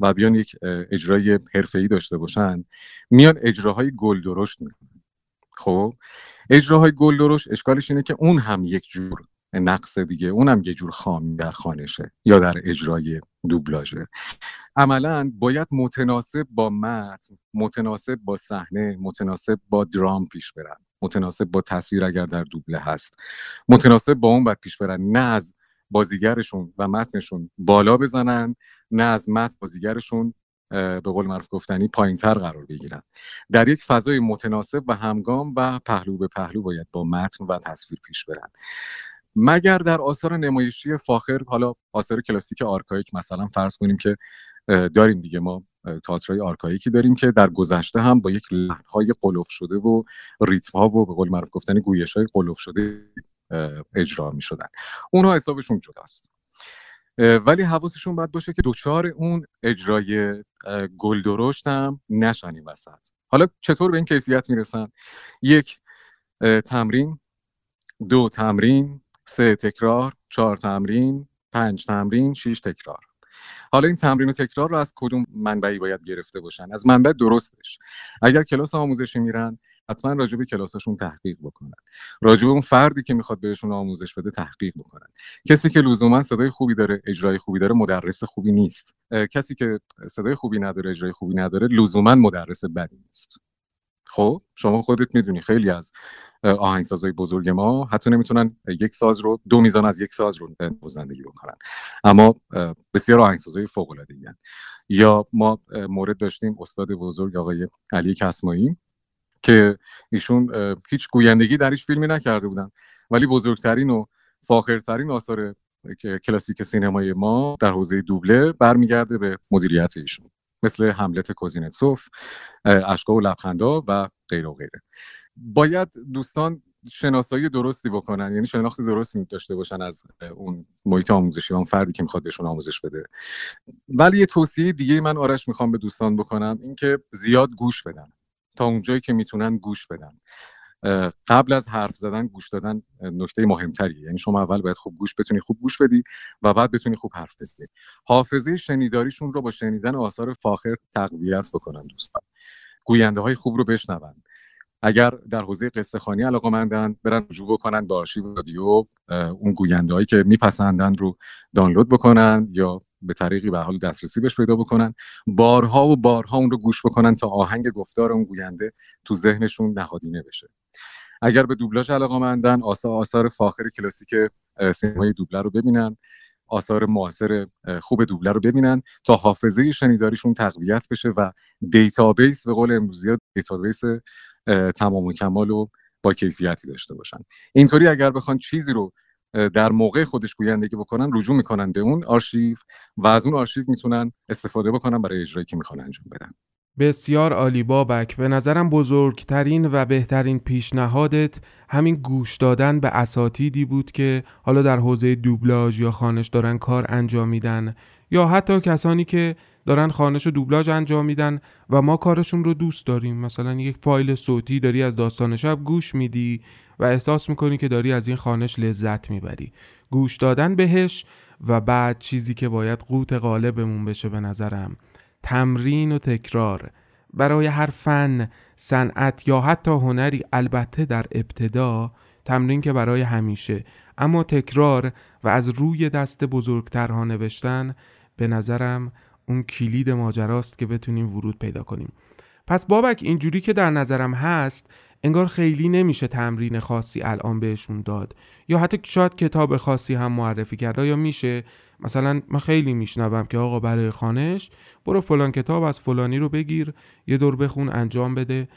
و بیان یک اجرای حرفه‌ای داشته باشن، میان اجراهای گل درشت میکنن. خب اجراهای گل درشت اشکالش اینه که اون هم یک جور نقص دیگه، اون هم یک جور خام در خوانشه یا در اجرای دوبلاژه. عملاً باید متناسب با متن، متناسب با صحنه، متناسب با درام پیش برن، متناسب با تصویر اگر در دوبله هست، متناسب با اون باید پیش برن، نه از بازیگرشون و متنشون بالا بزنن، نه از متن بازیگرشون به قول معروف گفتنی پایین‌تر قرار بگیرن. در یک فضای متناسب و همگام و پهلو به پهلو باید با متن و تصویر پیش برن. مگر در آثار نمایشی فاخر، حالا آثار کلاسیک آرکایک مثلا فرض کنیم که داریم دیگه، ما تئاترای آرکایکی داریم که در گذشته هم با یک لحن‌های قلف شده و ریتم‌ها و به قول معروف گفتنی گویش‌های قلف شده اجرا می‌شدن. اونها حسابشون جداست، ولی حواسشون باید باشه که دوچار اون اجرای گلدرشت هم نشن این وسط. حالا چطور به این کیفیت میرسن؟ 1 تمرین، 2 تمرین، 3 تکرار، 4 تمرین، 5 تمرین، 6 تکرار. حالا این تمرین و تکرار رو از کدوم منبعی باید گرفته باشن؟ از منبع درستش. اگر کلاس آموزشی میرن، حتما راجب کلاسشون تحقیق بکنن، راجب اون فردی که میخواد بهشون آموزش بده تحقیق بکنن. کسی که لزوما صدای خوبی داره، اجرای خوبی داره، مدرس خوبی نیست. کسی که صدای خوبی نداره، اجرای خوبی نداره، لزوما مدرس بدی نیست. خب شما خودت میدونی خیلی از آهنگسازهای بزرگ ما حتی نمیتونن یک ساز رو، 2 میزان از یک ساز رو نوازندگی بکنن، اما بسیار آهنگسازهای فوق العاده‌ای هستند. یا ما مورد داشتیم استاد بزرگ آقای علی کسمایی که ایشون هیچ گویندگی در هیچ فیلمی نکرده بودن، ولی بزرگترین و فاخرترین آثار کلاسیک سینمای ما در حوزه دوبله برمیگرده به مدیریت ایشون، مثل هملت کوزینتسوف، اشکا و لبخندا و غیره و غیره. باید دوستان شناسایی درستی بکنن، یعنی شناخت درستی داشته باشن از اون محیط آموزشی و اون فردی که میخواد بهشون آموزش بده. ولی یه توصیه دیگه من آرش میخوام به دوستان بکنم، این که زیاد گوش بدن، تا اونجایی که میتونن گوش بدن. قبل از حرف زدن گوش دادن نکته مهمتریه، یعنی شما اول باید خوب گوش بدی و بعد بتونی خوب حرف بزنی. حافظه شنیداریشون رو با شنیدن آثار فاخر تقویت بکنن دوستان. گوینده های خوب رو بشنون. اگر در حوزه قصه خوانی علاقه‌مندن، برن رجوع بکنن به آرشیو رادیو، اون گوینده‌هایی که میپسندن رو دانلود بکنن یا به طریقی به حال دسترسی بهش پیدا بکنن، بارها و بارها اون رو گوش بکنن تا آهنگ گفتار اون گوینده تو ذهنشون نهادینه بشه. اگر به دوبلاژ علاقه‌مندن، آثار فاخر کلاسیک سینمای دوبله رو ببینن، آثار معاصر خوب دوبله رو ببینن تا حافظه شنیداریشون تقویت بشه و دیتابیس، به قول امروزی‌ها، دیتابیس تمام و کمال و با کیفیتی داشته باشن. اینطوری اگر بخوان چیزی رو در موقع خودش گویندگی بکنن، رجوع میکنن به اون آرشیو و از اون آرشیو میتونن استفاده بکنن برای اجرایی که میخوان انجام بدن. بسیار عالی بابک، به نظرم بزرگترین و بهترین پیشنهادت همین گوش دادن به اساتیدی بود که حالا در حوزه دوبلاژ یا خوانش دارن کار انجام میدن، یا حتی کسانی که دارن خوانش و دوبلاژ انجام میدن و ما کارشون رو دوست داریم. مثلا یک فایل صوتی داری از داستان شب گوش میدی و احساس میکنی که داری از این خوانش لذت میبری. گوش دادن بهش و بعد چیزی که باید قوت قالبمون بشه به نظرم تمرین و تکرار. برای هر فن، صنعت یا حتی هنری البته در ابتدا تمرین که برای همیشه، اما تکرار و از روی دست بزرگترها نوشتن به نظرم اون کلید ماجراست که بتونیم ورود پیدا کنیم. پس بابک اینجوری که در نظرم هست انگار خیلی نمیشه تمرین خاصی الان بهشون داد، یا حتی شاید کتاب خاصی هم معرفی کرده، یا میشه؟ مثلا من خیلی میشنوم که آقا برای خوانش برو فلان کتاب از فلانی رو بگیر، یه دور بخون، انجام بده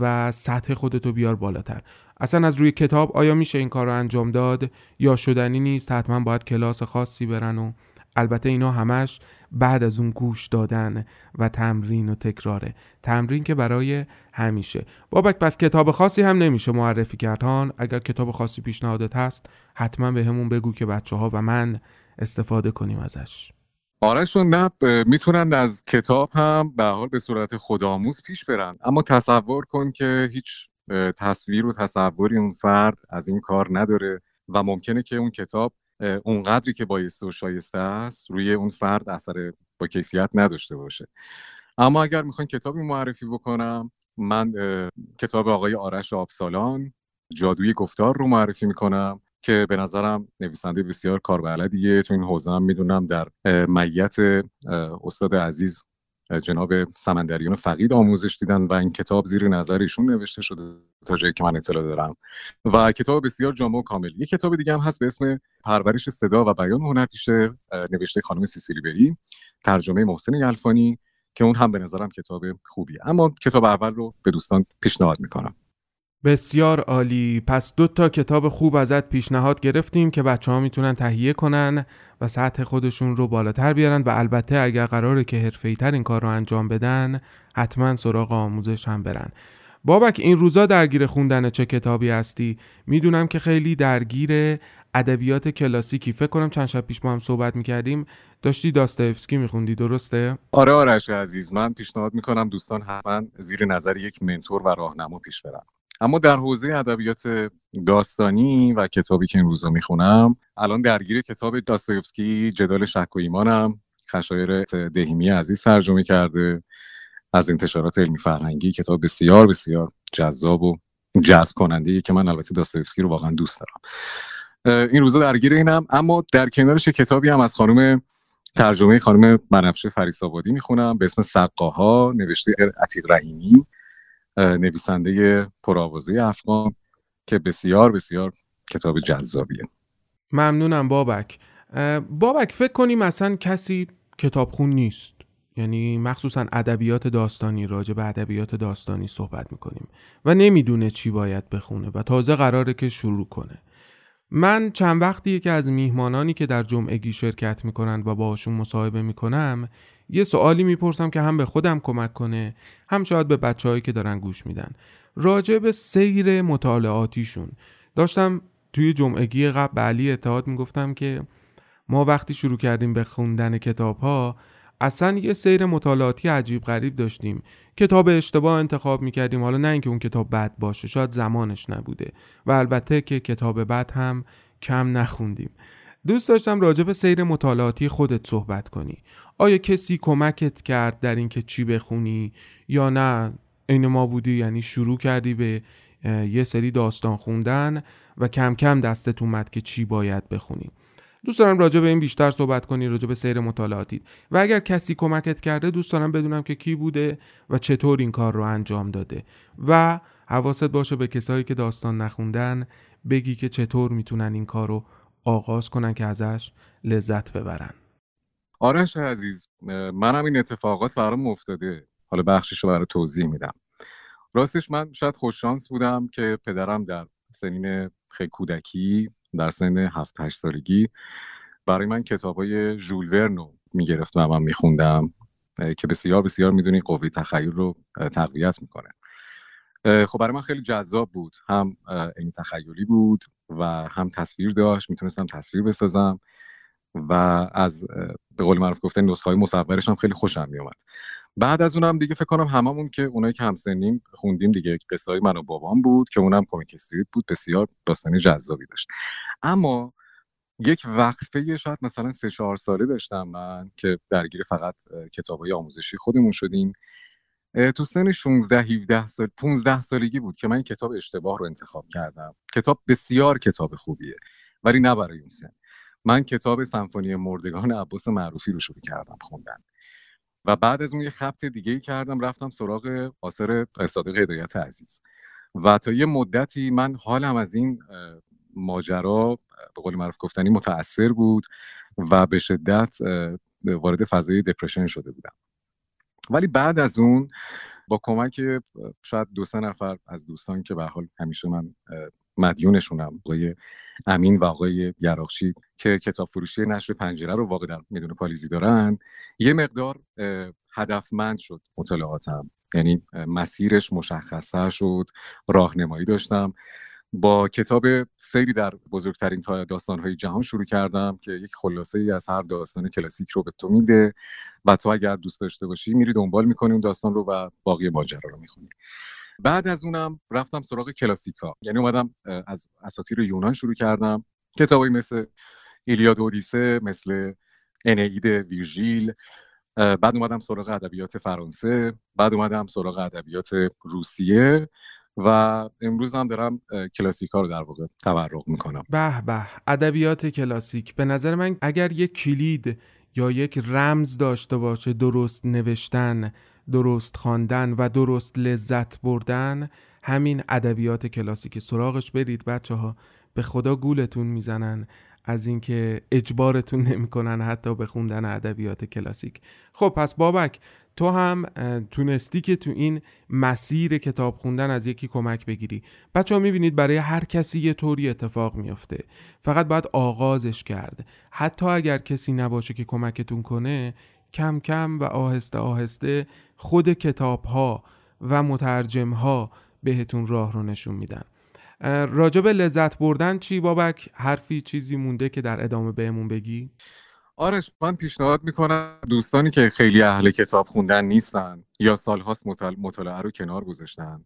و سطح خودتو بیار بالاتر. اصلا از روی کتاب آیا میشه این کار رو انجام داد یا شدنی نیست؟ حتما باید کلاس خاصی برن. و البته اینا همش بعد از اون گوش دادن و تمرین و تکراره، تمرین که برای همیشه. بابک پس کتاب خاصی هم نمیشه معرفی کردن؟ اگر کتاب خاصی پیشنهادت هست حتما به همون بگو که بچه ها و من استفاده کنیم ازش. آرش و نب میتونند از کتاب هم به حال به صورت خودآموز پیش برن، اما تصور کن که هیچ تصویر و تصوری اون فرد از این کار نداره و ممکنه که اون کتاب اونقدری که بایسته و شایسته است روی اون فرد اثر با کیفیت نداشته باشه. اما اگر میخواین کتابی معرفی بکنم، من کتاب آقای آرش آبسالان جادوی گفتار رو معرفی میکنم که به نظرم نویسنده بسیار کاربلدیه تو این حوزه. هم میدونم در میت استاد عزیز جناب سمندریان فقید آموزش دیدن و این کتاب زیر نظر ایشون نوشته شده تا جایی که من اطلاع دارم و کتاب بسیار جامع و کامل. یک کتاب دیگه هم هست به اسم پرورش صدا و بیان هنرپیشه، نوشته خانم سیسیلی بری، ترجمه محسن یلفانی، که اون هم به نظرم کتاب خوبیه. اما کتاب اول رو به دوستان پیشنهاد میکنم. بسیار عالی. پس 2 تا کتاب خوب ازت پیشنهاد گرفتیم که بچه‌ها میتونن تهیه کنن و سطح خودشون رو بالاتر بیارن و البته اگر قراره که حرفه‌ای‌تر این کار رو انجام بدن حتما سراغ آموزش هم برن. بابک این روزا درگیر خوندن چه کتابی هستی؟ میدونم که خیلی درگیر ادبیات کلاسیکی، فکر کنم چند شب پیش با هم صحبت می‌کردیم داشتی داستایفسکی می‌خوندی، درسته؟ آره آرش عزیز، من پیشنهاد می‌کنم دوستان حتما زیر نظر یک منتور و راهنما پیش برن. اما در حوزه ادبیات داستانی و کتابی که این روزا میخونم، الان درگیر کتاب داستایفسکی جدال شک و ایمانم، خشایار دهیمی عزیز ترجمه کرده از انتشارات علمی فرهنگی. کتاب بسیار بسیار جذاب و جذب کننده که من البته داستایفسکی رو واقعا دوست دارم. این روزا درگیر اینم، اما در کنارش کتابی هم از خانم ترجمه خانم بنفشه فریس‌آبادی میخونم به اسم سقاها، نوشته عتیق رحیمی، نویسنده پرآوازه افغان، که بسیار بسیار کتاب جذابیه. ممنونم بابک. بابک فکر کنیم اصلا کسی کتابخون نیست، یعنی مخصوصا ادبیات داستانی، راجع به ادبیات داستانی صحبت میکنیم و نمیدونه چی باید بخونه و تازه قراره که شروع کنه. من چند وقتیه که از میهمانانی که در جمعگی شرکت میکنن و باهاشون مصاحبه میکنم یه سوالی میپرسم که هم به خودم کمک کنه هم شاید به بچه‌هایی که دارن گوش میدن، راجع به سیر مطالعاتیشون. داشتم توی جمعگی قبل به علی اتحاد میگفتم که ما وقتی شروع کردیم به خوندن کتاب‌ها اصلا یه سیر مطالعاتی عجیب غریب داشتیم، کتاب اشتباه انتخاب میکردیم، حالا نه اینکه اون کتاب بد باشه، شاید زمانش نبوده و البته که کتاب بد هم کم نخوندیم. دوست داشتم راجع به سیر مطالعاتی خودت صحبت کنی. آیا کسی کمکت کرد در اینکه چی بخونی یا نه عین ما بودی، یعنی شروع کردی به یه سری داستان خوندن و کم کم دستت اومد که چی باید بخونی؟ دوست دارم راجع به این بیشتر صحبت کنی، راجع به سیر مطالعاتی، و اگر کسی کمکت کرده دوست دارم بدونم که کی بوده و چطور این کار رو انجام داده و حواست باشه به کسایی که داستان نخوندن بگی که چطور میتونن این کار رو آغاز کنن که ازش لذت ببرن. آرش عزیز، منم این اتفاقات برام افتاده، حالا بخشش رو برای توضیح میدم. راستش من شاید خوششانس بودم که پدرم در سنین خیلی کودکی، در سن 7-8 سالگی برای من کتابای ژول ورن رو میگرفت و من میخوندم که بسیار بسیار میدونی قوه تخیل رو تقویت میکنه. خب برای من خیلی جذاب بود، هم این تخیلی بود و هم تصویر داشت، میتونستم تصویر بسازم و از به قول معروف گفتن نسخه‌های مصورش هم خیلی خوشم میومد. بعد از اونم دیگه فکر کنم هممون که اونایی که همسنیم خوندیم دیگه، قصه‌های من و بابام بود که اونم کمیک استریت بود، بسیار داستانی جذابی داشت. اما یک وقفه شاید مثلا 3-4 ساله داشتم من که درگیر فقط کتابای آموزشی خودمون شدیم. تو سن 15 سالگی بود که من کتاب اشتباه رو انتخاب کردم. کتاب بسیار کتاب خوبیه ولی نه برای اون سن. من کتاب سمفونی مردگان عباس معروفی رو شروع کردم خوندن و بعد از اون یه خبط دیگه‌ای کردم، رفتم سراغ آثار صادق هدایت عزیز و تا یه مدتی من حالم از این ماجرا به قول معروف گفتنی متأثر بود و به شدت وارد فضای دپرشن شده بودم. ولی بعد از اون با کمک شاید 2-3 نفر از دوستان که به حال همیشه من مدیونشونم، آقای امین و آقای یراقچی که کتاب فروشی نشر پنجره رو واقع در میدون پالیزی دارن، یه مقدار هدفمند شد مطالعاتم، یعنی مسیرش مشخص‌تر شد، راهنمایی داشتم. با کتاب سیری در بزرگترین داستان‌های جهان شروع کردم که یک خلاصه‌ای از هر داستان کلاسیک رو به تو میده و تو اگر دوست داشته باشی میری دنبال می‌کنی اون داستان رو و باقی ماجرا رو می‌خونی. بعد از اونم رفتم سراغ کلاسیک‌ها، یعنی اومدم از اساطیر یونان شروع کردم، کتابی مثل ایلیاد و اودیسه، مثل انئید ویرژیل. بعد اومدم سراغ ادبیات فرانسه، بعد اومدم سراغ ادبیات روسیه و امروز هم دارم کلاسیک‌ها رو در واقع تورق میکنم. به به، ادبیات کلاسیک به نظر من اگر یک کلید یا یک رمز داشته باشه، درست نوشتن، درست خواندن و درست لذت بردن، همین ادبیات کلاسیک. سراغش برید بچه‌ها، به خدا گولتون میزنن از اینکه اجبارتون نمیکنن حتی به خوندن ادبیات کلاسیک. خب پس بابک، تو هم تونستی که تو این مسیر کتاب خوندن از یکی کمک بگیری. بچه ها میبینید برای هر کسی یه طوری اتفاق میفته، فقط باید آغازش کرد. حتی اگر کسی نباشه که کمکتون کنه، کم کم و آهسته آهسته خود کتاب ها و مترجم ها بهتون راه رو نشون میدن. راجب لذت بردن چی بابک؟ حرفی چیزی مونده که در ادامه بهمون بگی؟ آرش، من پیشنهاد میکنم دوستانی که خیلی اهل کتاب خوندن نیستن یا سالهاست مطالعه رو کنار گذاشتن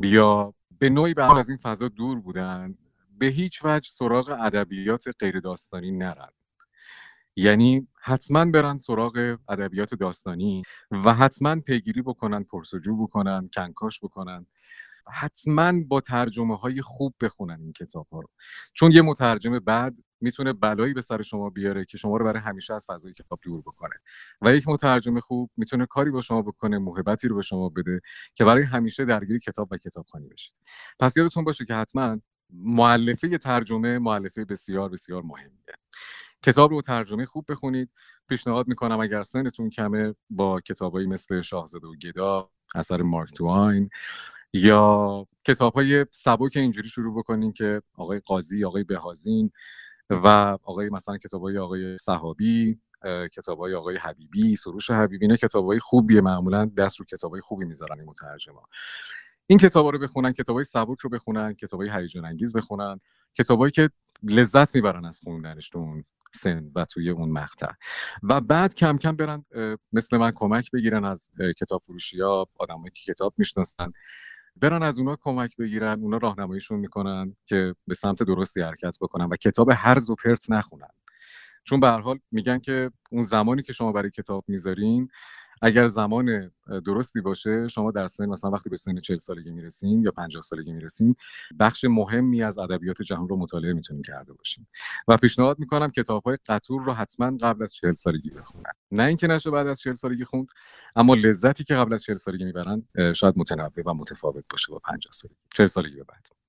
یا به نوعی به از این فضا دور بودن، به هیچ وجه سراغ ادبیات غیر داستانی نرن. یعنی حتما برن سراغ ادبیات داستانی و حتما پیگیری بکنن، پرسجو بکنن، کنکاش بکنن، حتما با ترجمه های خوب بخونن این کتاب ها رو، چون یه مترجم بد میتونه بلایی به سر شما بیاره که شما رو برای همیشه از فضای کتاب دور بکنه و یک مترجم خوب میتونه کاری با شما بکنه، موهبتی رو به شما بده که برای همیشه درگیر کتاب و کتابخوانی بشید. پس یادتون باشه که حتما مؤلفه ترجمه مؤلفه بسیار بسیار مهمیه. کتاب رو ترجمه خوب بخونید. پیشنهاد میکنم اگر سنتون کمه با کتابایی مثل شاهزاده و گدا اثر مارک توین یا کتاب‌های سبک اینجوری شروع بکنین که آقای قاضی، آقای بهازین و آقای مثلا کتاب‌های آقای صحابی، کتاب‌های آقای حبیبی، سروش حبیبی، اینا کتاب‌های خوبیه، معمولاً دست رو کتاب‌های خوبی می‌ذارن این مترجما. این کتابا رو بخونن، کتاب‌های سبک رو بخونن، کتاب‌های هیجان انگیز بخونن، کتابایی که لذت می‌برن از خوندنشون سن و توی اون مقطع، و بعد کم کم برن مثل من کمک بگیرن از کتابفروشی‌ها، آدمایی که کتاب می‌شناسن، برن از اونا کمک بگیرن، اونا راهنماییشون میکنن که به سمت درستی حرکت بکنن و کتاب هرز و پرت نخونن. چون به هر حال میگن که اون زمانی که شما برای کتاب میذارین اگر زمان درستی باشه، شما در سن مثلا وقتی به سن 40 سالگی میرسین یا 50 سالگی میرسین، بخش مهمی از ادبیات جهان رو مطالعه میتونین کرده باشین. و پیشنهاد میکنم کتاب‌های قطور رو حتما قبل از 40 سالگی بخونن. نه اینکه نشه بعد از 40 سالگی خوند، اما لذتی که قبل از 40 سالگی میبرن شاید متنوع و متفاوت باشه با 50 سالگی، 40 سالگی به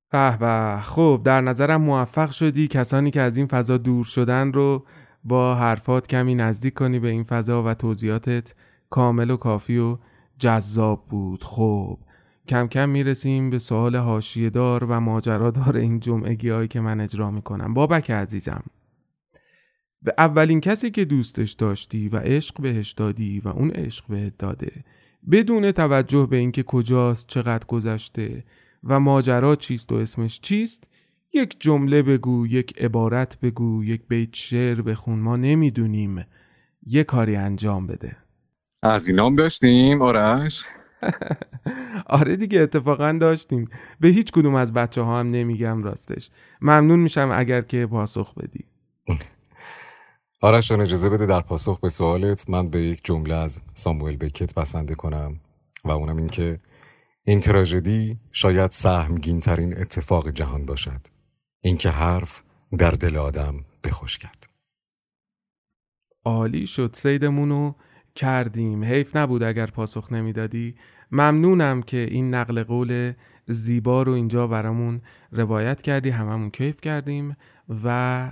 بعد. به، خب در نظرم موفق شدی کسانی که از این فضا دور شدن رو با حرفات کمی نزدیک کنی به این فضا و توضیحاتت کامل و کافی و جذاب بود. خب کم کم میرسیم به سوال حاشیه‌دار و ماجرادار این جمعگی‌هایی که من اجرا میکنم. بابک عزیزم، به اولین کسی که دوستش داشتی و عشق بهش دادی و اون عشق بهت داده، بدون توجه به اینکه کجاست، چقدر گذشته و ماجرا چیست و اسمش چیست، یک جمله بگو، یک عبارت بگو، یک بیت شعر بخون، ما نمیدونیم، یک کاری انجام بده. از اینام داشتیم آرش؟ آره دیگه، اتفاقا داشتیم. به هیچ کدوم از بچه ها هم نمیگم راستش. ممنون میشم اگر که پاسخ بدی. آرش جان، اجازه بده در پاسخ به سوالت من به یک جمله از ساموئل بکت بسنده کنم و اونم این که این تراژدی شاید سهمگین ترین اتفاق جهان باشد، اینکه حرف در دل آدم بخشکد. عالی شد، سیدمونو کردیم. حیف نبود اگر پاسخ نمیدادی. ممنونم که این نقل قول زیبا رو اینجا برامون روایت کردی، هممون کیف کردیم و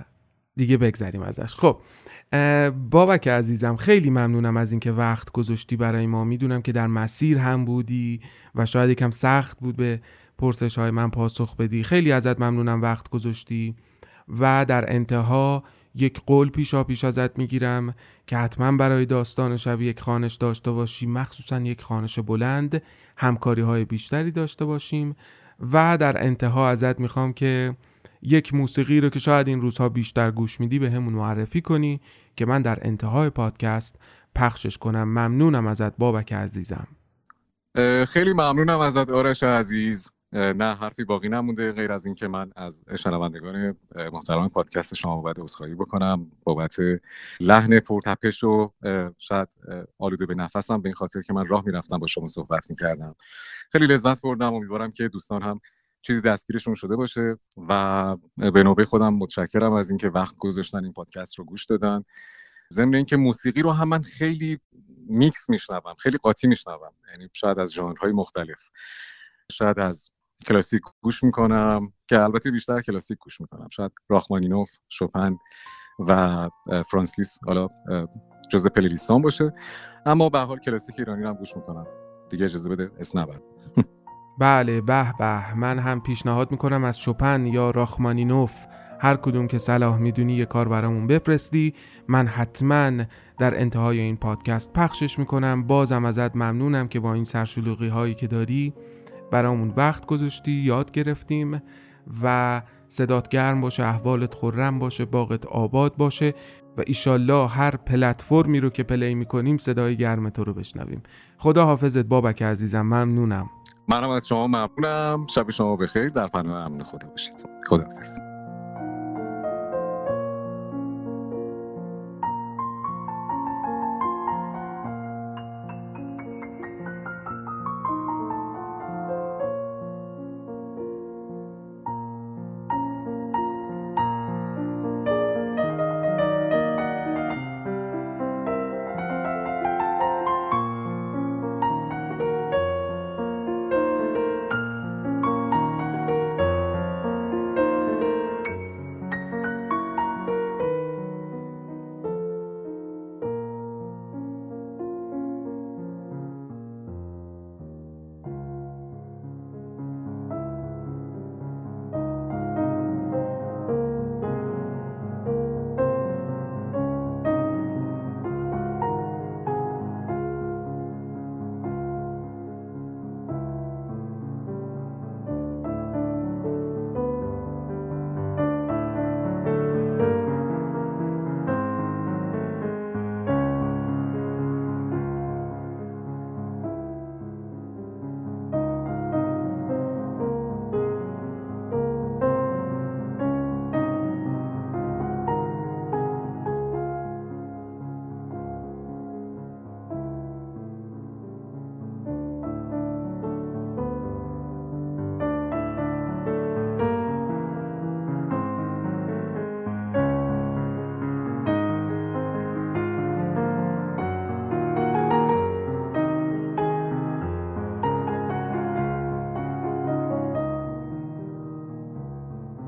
دیگه بگذریم ازش. خب بابک عزیزم، خیلی ممنونم از اینکه وقت گذاشتی برای ما. میدونم که در مسیر هم بودی و شاید یکم سخت بود به پرسش های من پاسخ بدی. خیلی ازت ممنونم وقت گذاشتی و در انتها یک قول پیشاپیش ازت میگیرم که حتما برای داستان شب یک خوانش داشته باشی، مخصوصا یک خوانش بلند، همکاری های بیشتری داشته باشیم و در انتها ازت میخوام که یک موسیقی رو که شاید این روزها بیشتر گوش میدی به همون معرفی کنی که من در انتهای پادکست پخشش کنم. ممنونم ازت بابک عزیزم. خیلی ممنونم ازت آرش عزیز. نه حرفی باقی نمونده غیر از این که من از شنوندگان محترم پادکست شما باید عذرخواهی بکنم بابت لحن پرتپش و شاید آلوده به نفسم، به این خاطر که من راه میرفتم با شما صحبت میکردم. خیلی لذت بردم. امیدوارم که دوستان هم چیزی دستگیرشون شده باشه و به نوبه خودم متشکرم از اینکه وقت گذاشتن این پادکست رو گوش دادن. ضمن اینکه موسیقی رو هم من خیلی میکس میشنوم، خیلی قاطی میشنوم، یعنی شاید از ژانرهای مختلف، شاید از کلاسیک گوش میکنم که البته بیشتر کلاسیک گوش میکنم، شاید راخمانینوف، شوپن و فرانس لیست حالا جزء پلی لیستام باشه، اما به هر حال کلاسیک ایرانی رو هم گوش میکنم دیگه. اجازه بده اسم نبرد. بله، به به، من هم پیشنهاد میکنم از شوپن یا راخمانینوف هر کدوم که صلاح میدونی یه کار برامون بفرستی، من حتماً در انتهای این پادکست پخشش میکنم. بازم ازت ممنونم که با این سرشلوغی هایی که داری برامون وقت گذاشتی، یاد گرفتیم و صدات گرم باشه، احوالت خرم باشه، باغت آباد باشه و ایشالله هر پلتفرمی رو که پلی میکنیم صدای گرم تو رو بشنویم. خدا حافظت بابک عزیزم. ممنونم. منم از شما ممنونم. شب شما بخیر. در پناه امن خدا باشید. خدا حافظ.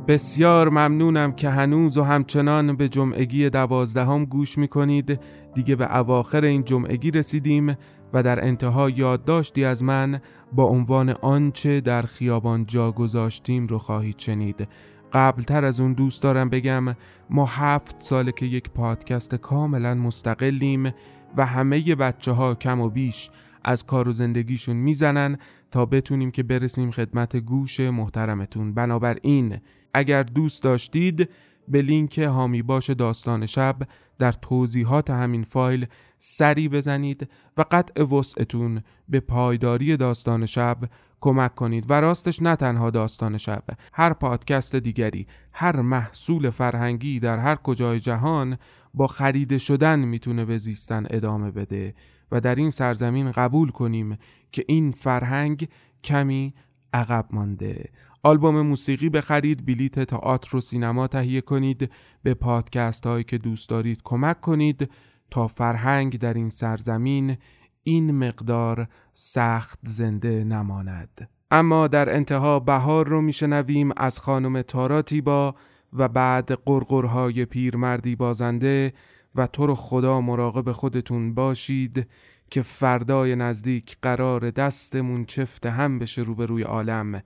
بسیار ممنونم که هنوز و همچنان به جمعگی 12 گوش میکنید. دیگه به اواخر این جمعگی رسیدیم و در انتها یادداشتی از من با عنوان آنچه در خیابان جا گذاشتیم رو خواهید شنید. قبلتر از اون دوست دارم بگم ما 7 ساله که یک پادکست کاملا مستقلیم و همه بچه ها کم و بیش از کار و زندگیشون میزنن تا بتونیم که برسیم خدمت گوش محترمتون. بنابراین اگر دوست داشتید به لینک حامی باش داستان شب در توضیحات همین فایل سری بزنید و قطع وسعتون به پایداری داستان شب کمک کنید. و راستش نه تنها داستان شب، هر پادکست دیگری، هر محصول فرهنگی در هر کجای جهان با خرید شدن میتونه به زیستن ادامه بده و در این سرزمین قبول کنیم که این فرهنگ کمی عقب مانده. آلبوم موسیقی بخرید، بلیت تئاتر و سینما تهیه کنید، به پادکست هایی که دوست دارید کمک کنید تا فرهنگ در این سرزمین این مقدار سخت زنده نماند. اما در انتها بهار رو میشنویم از خانم تاراتی با و بعد قرقرهای پیرمردی بازنده. و تو رو خدا مراقب خودتون باشید. که فردای نزدیک قرار دستمون چفت هم بشه روبروی عالم.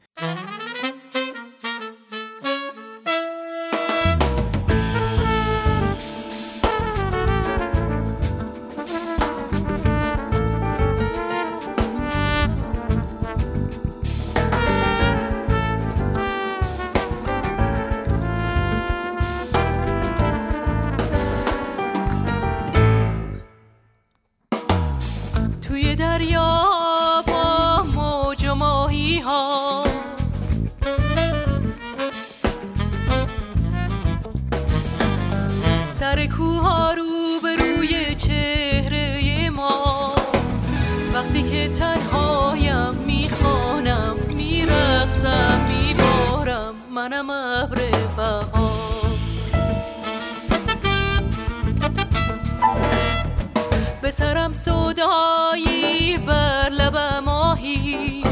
به سرم سودایی بر لبم آهی،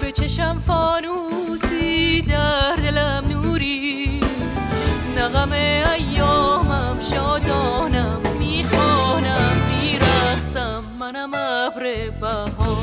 به چشم فانوسی در دلم نوری، نغم ایامم شادانم میخوانم میرقصم منم ابر بهار.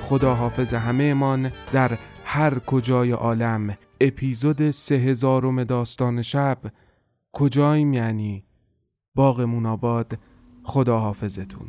خدا حافظ همه من در هر کجای عالم. اپیزود 3000 داستان شب. کجاییم یعنی؟ باغمون آباد. خدا حافظتون.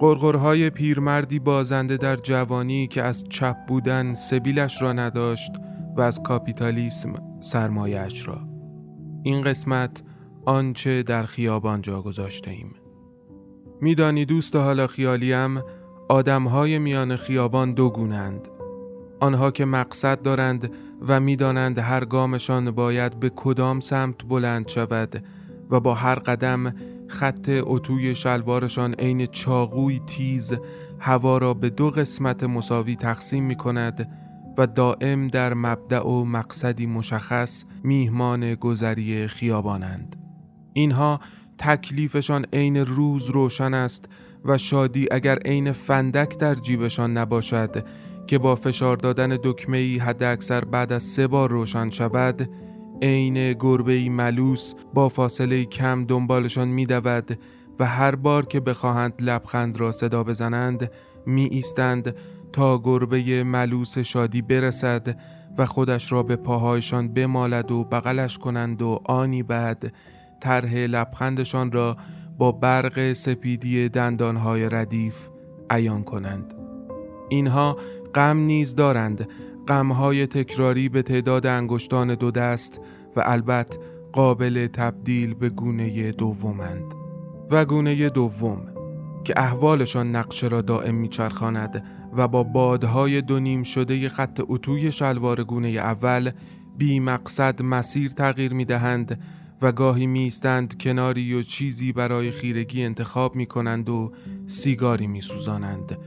غرغرهای پیرمردی بازنده در جوانی که از چپ بودن سبیلش را نداشت و از کاپیتالیسم سرمایه‌اش را. این قسمت آنچه در خیابان جا گذاشته ایم. میدانی دوست حالا خیالیم، آدمهای میان خیابان دو گونند. آنها که مقصد دارند و میدانند هر گامشان باید به کدام سمت بلند شود و با هر قدم خط اتوی شلوارشان عین چاقوی تیز هوا را به دو قسمت مساوی تقسیم می کند و دائم در مبدأ و مقصدی مشخص میهمان گذری خیابانند. اینها تکلیفشان عین روز روشن است و شادی اگر عین فندک در جیبشان نباشد که با فشار دادن دکمه‌ای حداکثر بعد از 3 بار روشن شود، عین گربه‌ای ملوس با فاصله کم دنبالشان می‌دود و هر بار که بخواهند لبخند را صدا بزنند می‌ایستند تا گربه ملوس شادی برسد و خودش را به پاهایشان بمالد و بغلش کنند و آنی بعد طرح لبخندشان را با برق سپیدی دندانهای ردیف عیان کنند. اینها غم نیز دارند، غمهای تکراری به تعداد انگشتان 2 دست و البته قابل تبدیل به گونه دومند و گونه دوم که احوالشان نقشه را دائم میچرخاند و با بادهای دونیم شده خط اتوی شلوار گونه اول بی مقصد مسیر تغییر میدهند و گاهی میستند کناری و چیزی برای خیرگی انتخاب میکنند و سیگاری میسوزانند،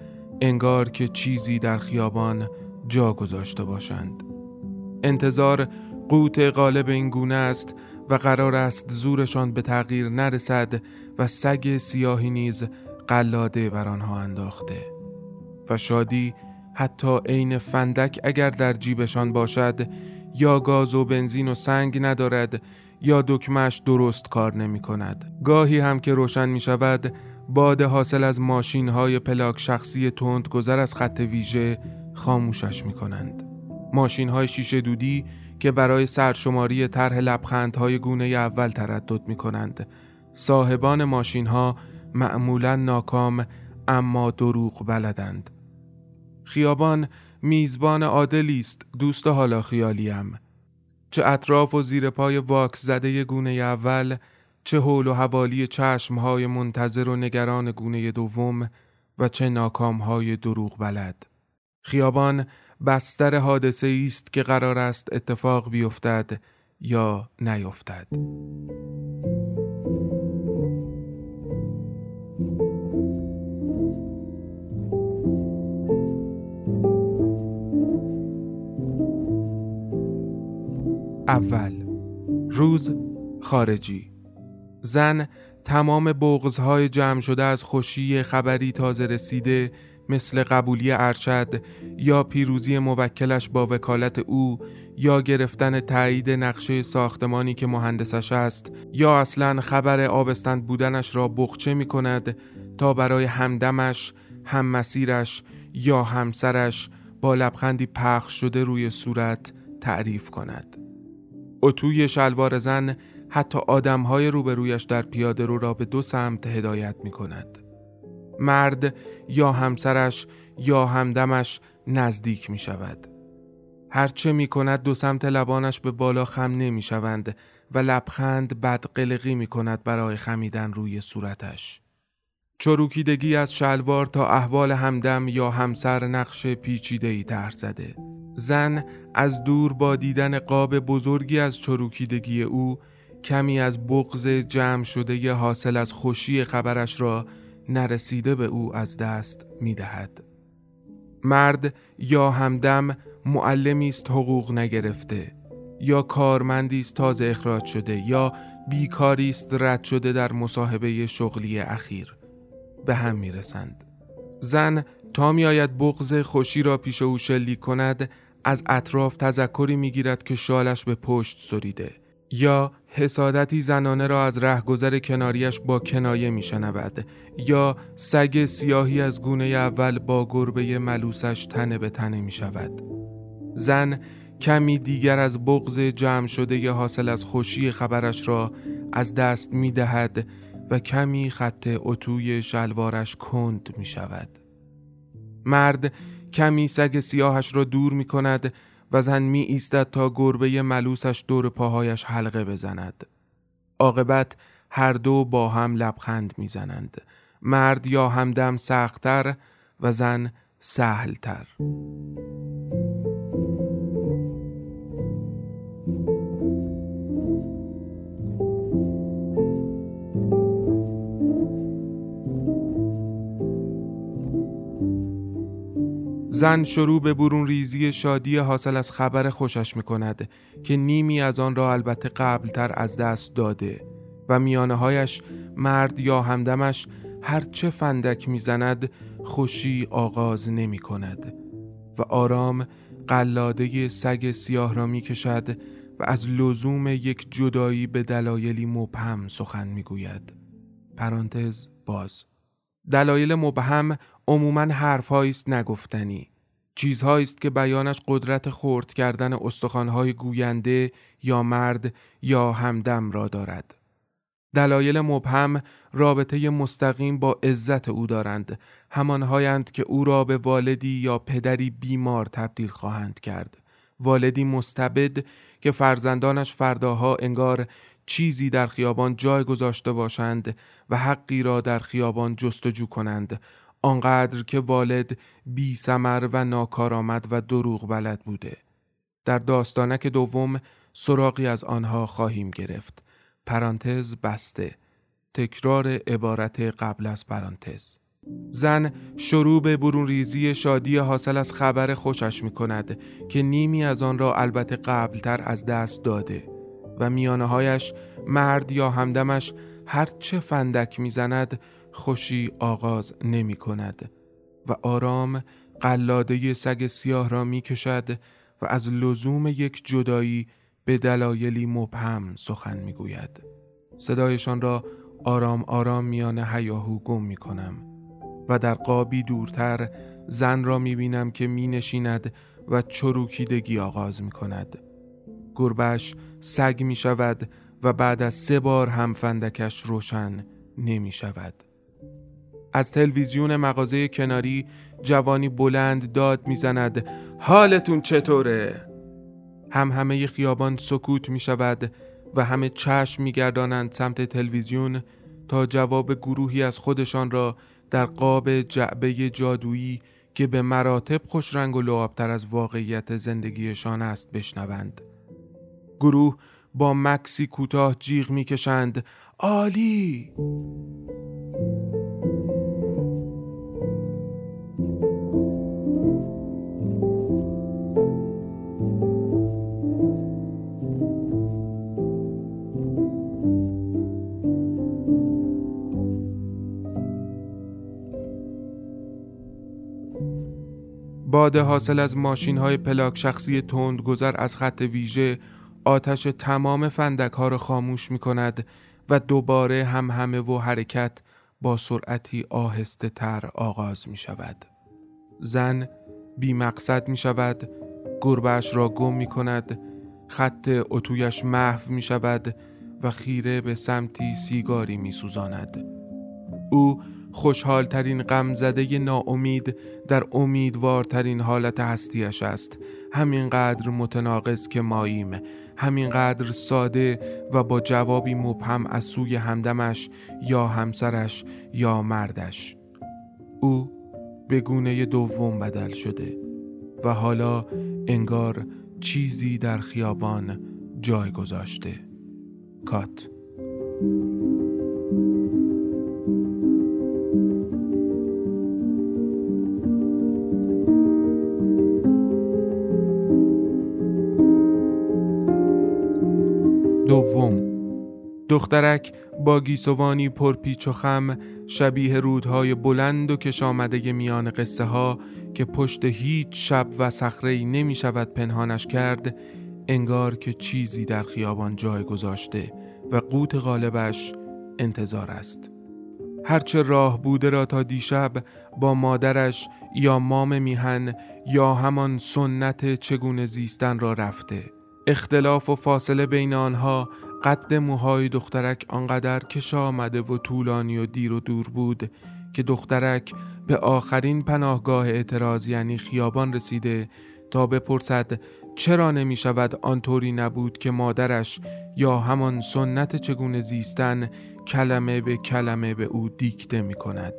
انگار که چیزی در خیابان جا گذاشته باشند. انتظار قوت غالب این گونه است و قرار است زورشان به تغییر نرسد و سگ سیاهی نیز قلاده بر آنها انداخته و شادی حتی عین فندک اگر در جیبشان باشد یا گاز و بنزین و سنگ ندارد یا دکمه‌اش درست کار نمی کند. گاهی هم که روشن می شود، باد حاصل از ماشین های پلاک شخصی تند گذر از خط ویژه خاموشش می کنند. ماشین های شیشه دودی که برای سرشماری طرح لبخند های گونه اول تردد می کنند. صاحبان ماشین ها معمولا ناکام اما دروغ بلدند. خیابان میزبان عادلی است دوست حالا خیالیم، چه اطراف و زیر پای واکس زده گونه اول، چه حول و حوالی چشم‌های منتظر و نگران گونه دوم و چه ناکام‌های دروغ بلد. خیابان بستر حادثه‌ای است که قرار است اتفاق بیفتد یا نیفتد. اول روز خارجی. زن تمام بغض‌های جمع شده از خوشی خبری تازه رسیده، مثل قبولی ارشد یا پیروزی موکلش با وکالت او یا گرفتن تایید نقشه ساختمانی که مهندسش است، یا اصلاً خبر آبستن بودنش را بغچه می کند تا برای همدمش، هم‌مسیرش یا همسرش با لبخندی پخش شده روی صورت تعریف کند. اتوی شلوار زن حتی آدم‌های روبرویش در پیاده رو را به 2 سمت هدایت می‌کند. مرد یا همسرش یا همدمش نزدیک می‌شود. هرچه می‌کند 2 سمت لبانش به بالا خم نمی‌شوند و لبخند بدقلقی می‌کند برای خمیدن روی صورتش. چروکیدگی از شلوار تا احوال همدم یا همسر نقش پیچیده‌ای طرح زده. زن از دور با دیدن قاب بزرگی از چروکیدگی او کمی از بغض جمع شده ی حاصل از خوشی خبرش را نرسیده به او از دست می دهد. مرد یا همدم معلمی است حقوق نگرفته، یا کارمندی است تازه اخراج شده، یا بیکاری است رد شده در مصاحبه شغلی اخیر. به هم می رسند. زن تا می آید بغض خوشی را پیش او شلیک کند، از اطراف تذکری می گیرد که شالش به پشت سریده، یا حسادتی زنانه را از رهگذر کناریش با کنایه می شنود، یا سگ سیاهی از گونه اول با گربه ملوسش تنه به تنه می شود. زن کمی دیگر از بغض جمع شده ی حاصل از خوشی خبرش را از دست می دهد و کمی خط اتوی شلوارش کند می شود. مرد کمی سگ سیاهش را دور می کند و زن می ایستد تا گربه ملوسش دور پاهایش حلقه بزند. عاقبت هر دو با هم لبخند می زنند. مرد یا همدم سخت‌تر و زن سهل‌تر. زن شروع به برون ریزی شادی حاصل از خبر خوشش میکند که نیمی از آن را البته قبلتر از دست داده و میانه هایش مرد یا همدمش هرچه فندک میزند خوشی آغاز نمی کند و آرام قلاده سگ سیاه را میکشد و از لزوم یک جدایی به دلایلی مبهم سخن میگوید. پرانتز باز. دلایل مبهم عموماً حرف‌هاییست نگفتنی، چیزهاییست که بیانش قدرت خرد کردن استخوان‌های گوینده یا مرد یا همدم را دارد. دلایل مبهم رابطه مستقیم با عزت او دارند، همانهایند که او را به والدی یا پدری بیمار تبدیل خواهند کرد، والدی مستبد که فرزندانش فرداها انگار چیزی در خیابان جای گذاشته باشند و حقی را در خیابان جستجو کنند، آنقدر که والد بی ثمر و ناکارآمد و دروغ بلد بوده. در داستانک دوم سراغی از آنها خواهیم گرفت. پرانتز بسته. تکرار عبارت قبل از پرانتز. زن شروع به برون ریزی شادی حاصل از خبر خوشش می کند که نیمی از آن را البته قبلتر از دست داده و میانه هایش مرد یا همدمش هرچه فندک می زند خوشی آغاز نمی کند و آرام قلاده سگ سیاه را می کشد و از لزوم یک جدایی به دلایلی مبهم سخن می گوید. صدایشان را آرام آرام میان هیاهو گم می کنم و در قابی دورتر زن را می بینم که می نشیند و چروکیدگی آغاز می کند. گربه‌اش سگ می شود و بعد از 3 بار هم فندکش روشن نمی شود. از تلویزیون مغازه کناری جوانی بلند داد میزند: حالتون چطوره؟ همه خیابان سکوت می شود و همه چشم می گردانند سمت تلویزیون تا جواب گروهی از خودشان را در قاب جعبه جادویی که به مراتب خوش رنگ و لعابتر از واقعیت زندگیشان است بشنوند. گروه با مکسی کوتاه جیغ می کشند: عالی! باد حاصل از ماشین‌های پلاک شخصی تندگذر از خط ویژه آتش تمام فندک‌ها را خاموش می‌کند و دوباره همهمه و حرکت با سرعتی آهسته تر آغاز می‌شود. زن بی مقصد می‌شود، گربه‌اش را گم می‌کند، خط اتویش محو می‌شود و خیره به سمتی سیگاری می‌سوزاند. او خوشحالترین غمزده ناامید در امیدوارترین حالت هستیش است، همینقدر متناقض که ماییم، همینقدر ساده و با جوابی مبهم از سوی همدمش یا همسرش یا مردش. او به گونه دوم بدل شده و حالا انگار چیزی در خیابان جای گذاشته. کات. دخترک با گیسوانی پرپیچ و خم شبیه رودهای بلند و کشامده میان قصه ها که پشت هیچ شب و صخره‌ای نمی شود پنهانش کرد، انگار که چیزی در خیابان جای گذاشته و قوت غالبش انتظار است. هرچه راه بوده را تا دیشب با مادرش یا مام میهن یا همان سنت چگونه زیستن را رفته. اختلاف و فاصله بین آنها، قد موهای دخترک آنقدر کش آمده و طولانی و دیر و دور بود که دخترک به آخرین پناهگاه اعتراض یعنی خیابان رسیده تا بپرسد چرا نمی شود آنطوری نبود که مادرش یا همان سنت چگونه زیستن کلمه به کلمه به او دیکته می کند.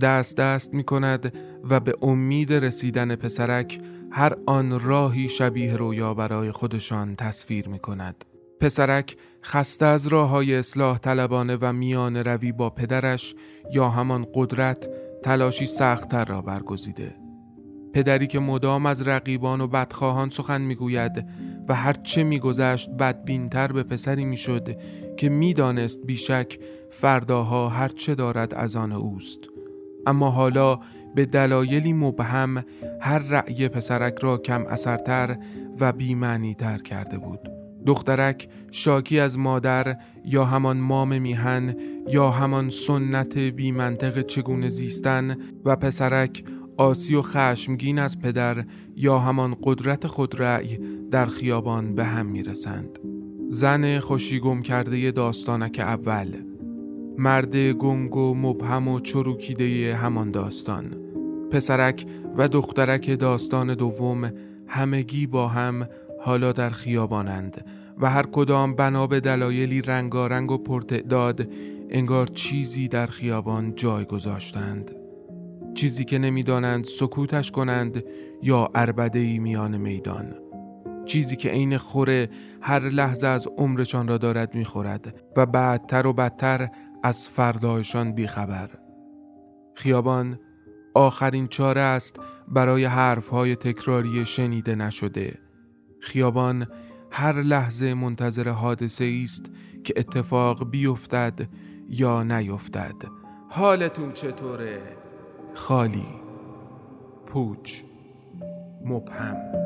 دست می کند و به امید رسیدن پسرک هر آن راهی شبیه رویا برای خودشان تصویر می کند. پسرک خسته از راه‌های اصلاح طلبانه و میان روی با پدرش یا همان قدرت تلاشی سخت‌تر را برگزیده. پدری که مدام از رقیبان و بدخواهان سخن میگوید و هر چه میگذشت بدبینتر به پسری میشد که میدانست بیشک فرداها هر چه دارد از آن اوست، اما حالا به دلایلی مبهم هر رأی پسرک را کم اثرتر و بی‌معنی تر کرده بود. دخترک شاکی از مادر یا همان مام میهن یا همان سنت بی‌منطق چگونه زیستن و پسرک آسی و خشمگین از پدر یا همان قدرت خود رأی در خیابان به هم میرسند. زن خوشیگم کرده داستانک اول، مرد گنگ و مبهم و چروکیده همان داستان، پسرک و دخترک داستان دوم، همگی با هم حالا در خیابانند و هر کدام بنا به دلایلی رنگارنگ و پرتعداد انگار چیزی در خیابان جای گذاشتند، چیزی که نمیدانند سکوتش کنند یا عربده‌ای میان میدان، چیزی که عین خوره هر لحظه از عمرشان را دارد میخورد و بدتر و بدتر از فردایشان بیخبر. خیابان آخرین چاره است برای حرفهای تکراری شنیده نشده. خیابان هر لحظه منتظر حادثه‌ای است که اتفاق بیفتد یا نیفتد. حالتون چطوره؟ خالی، پوچ، مبهم.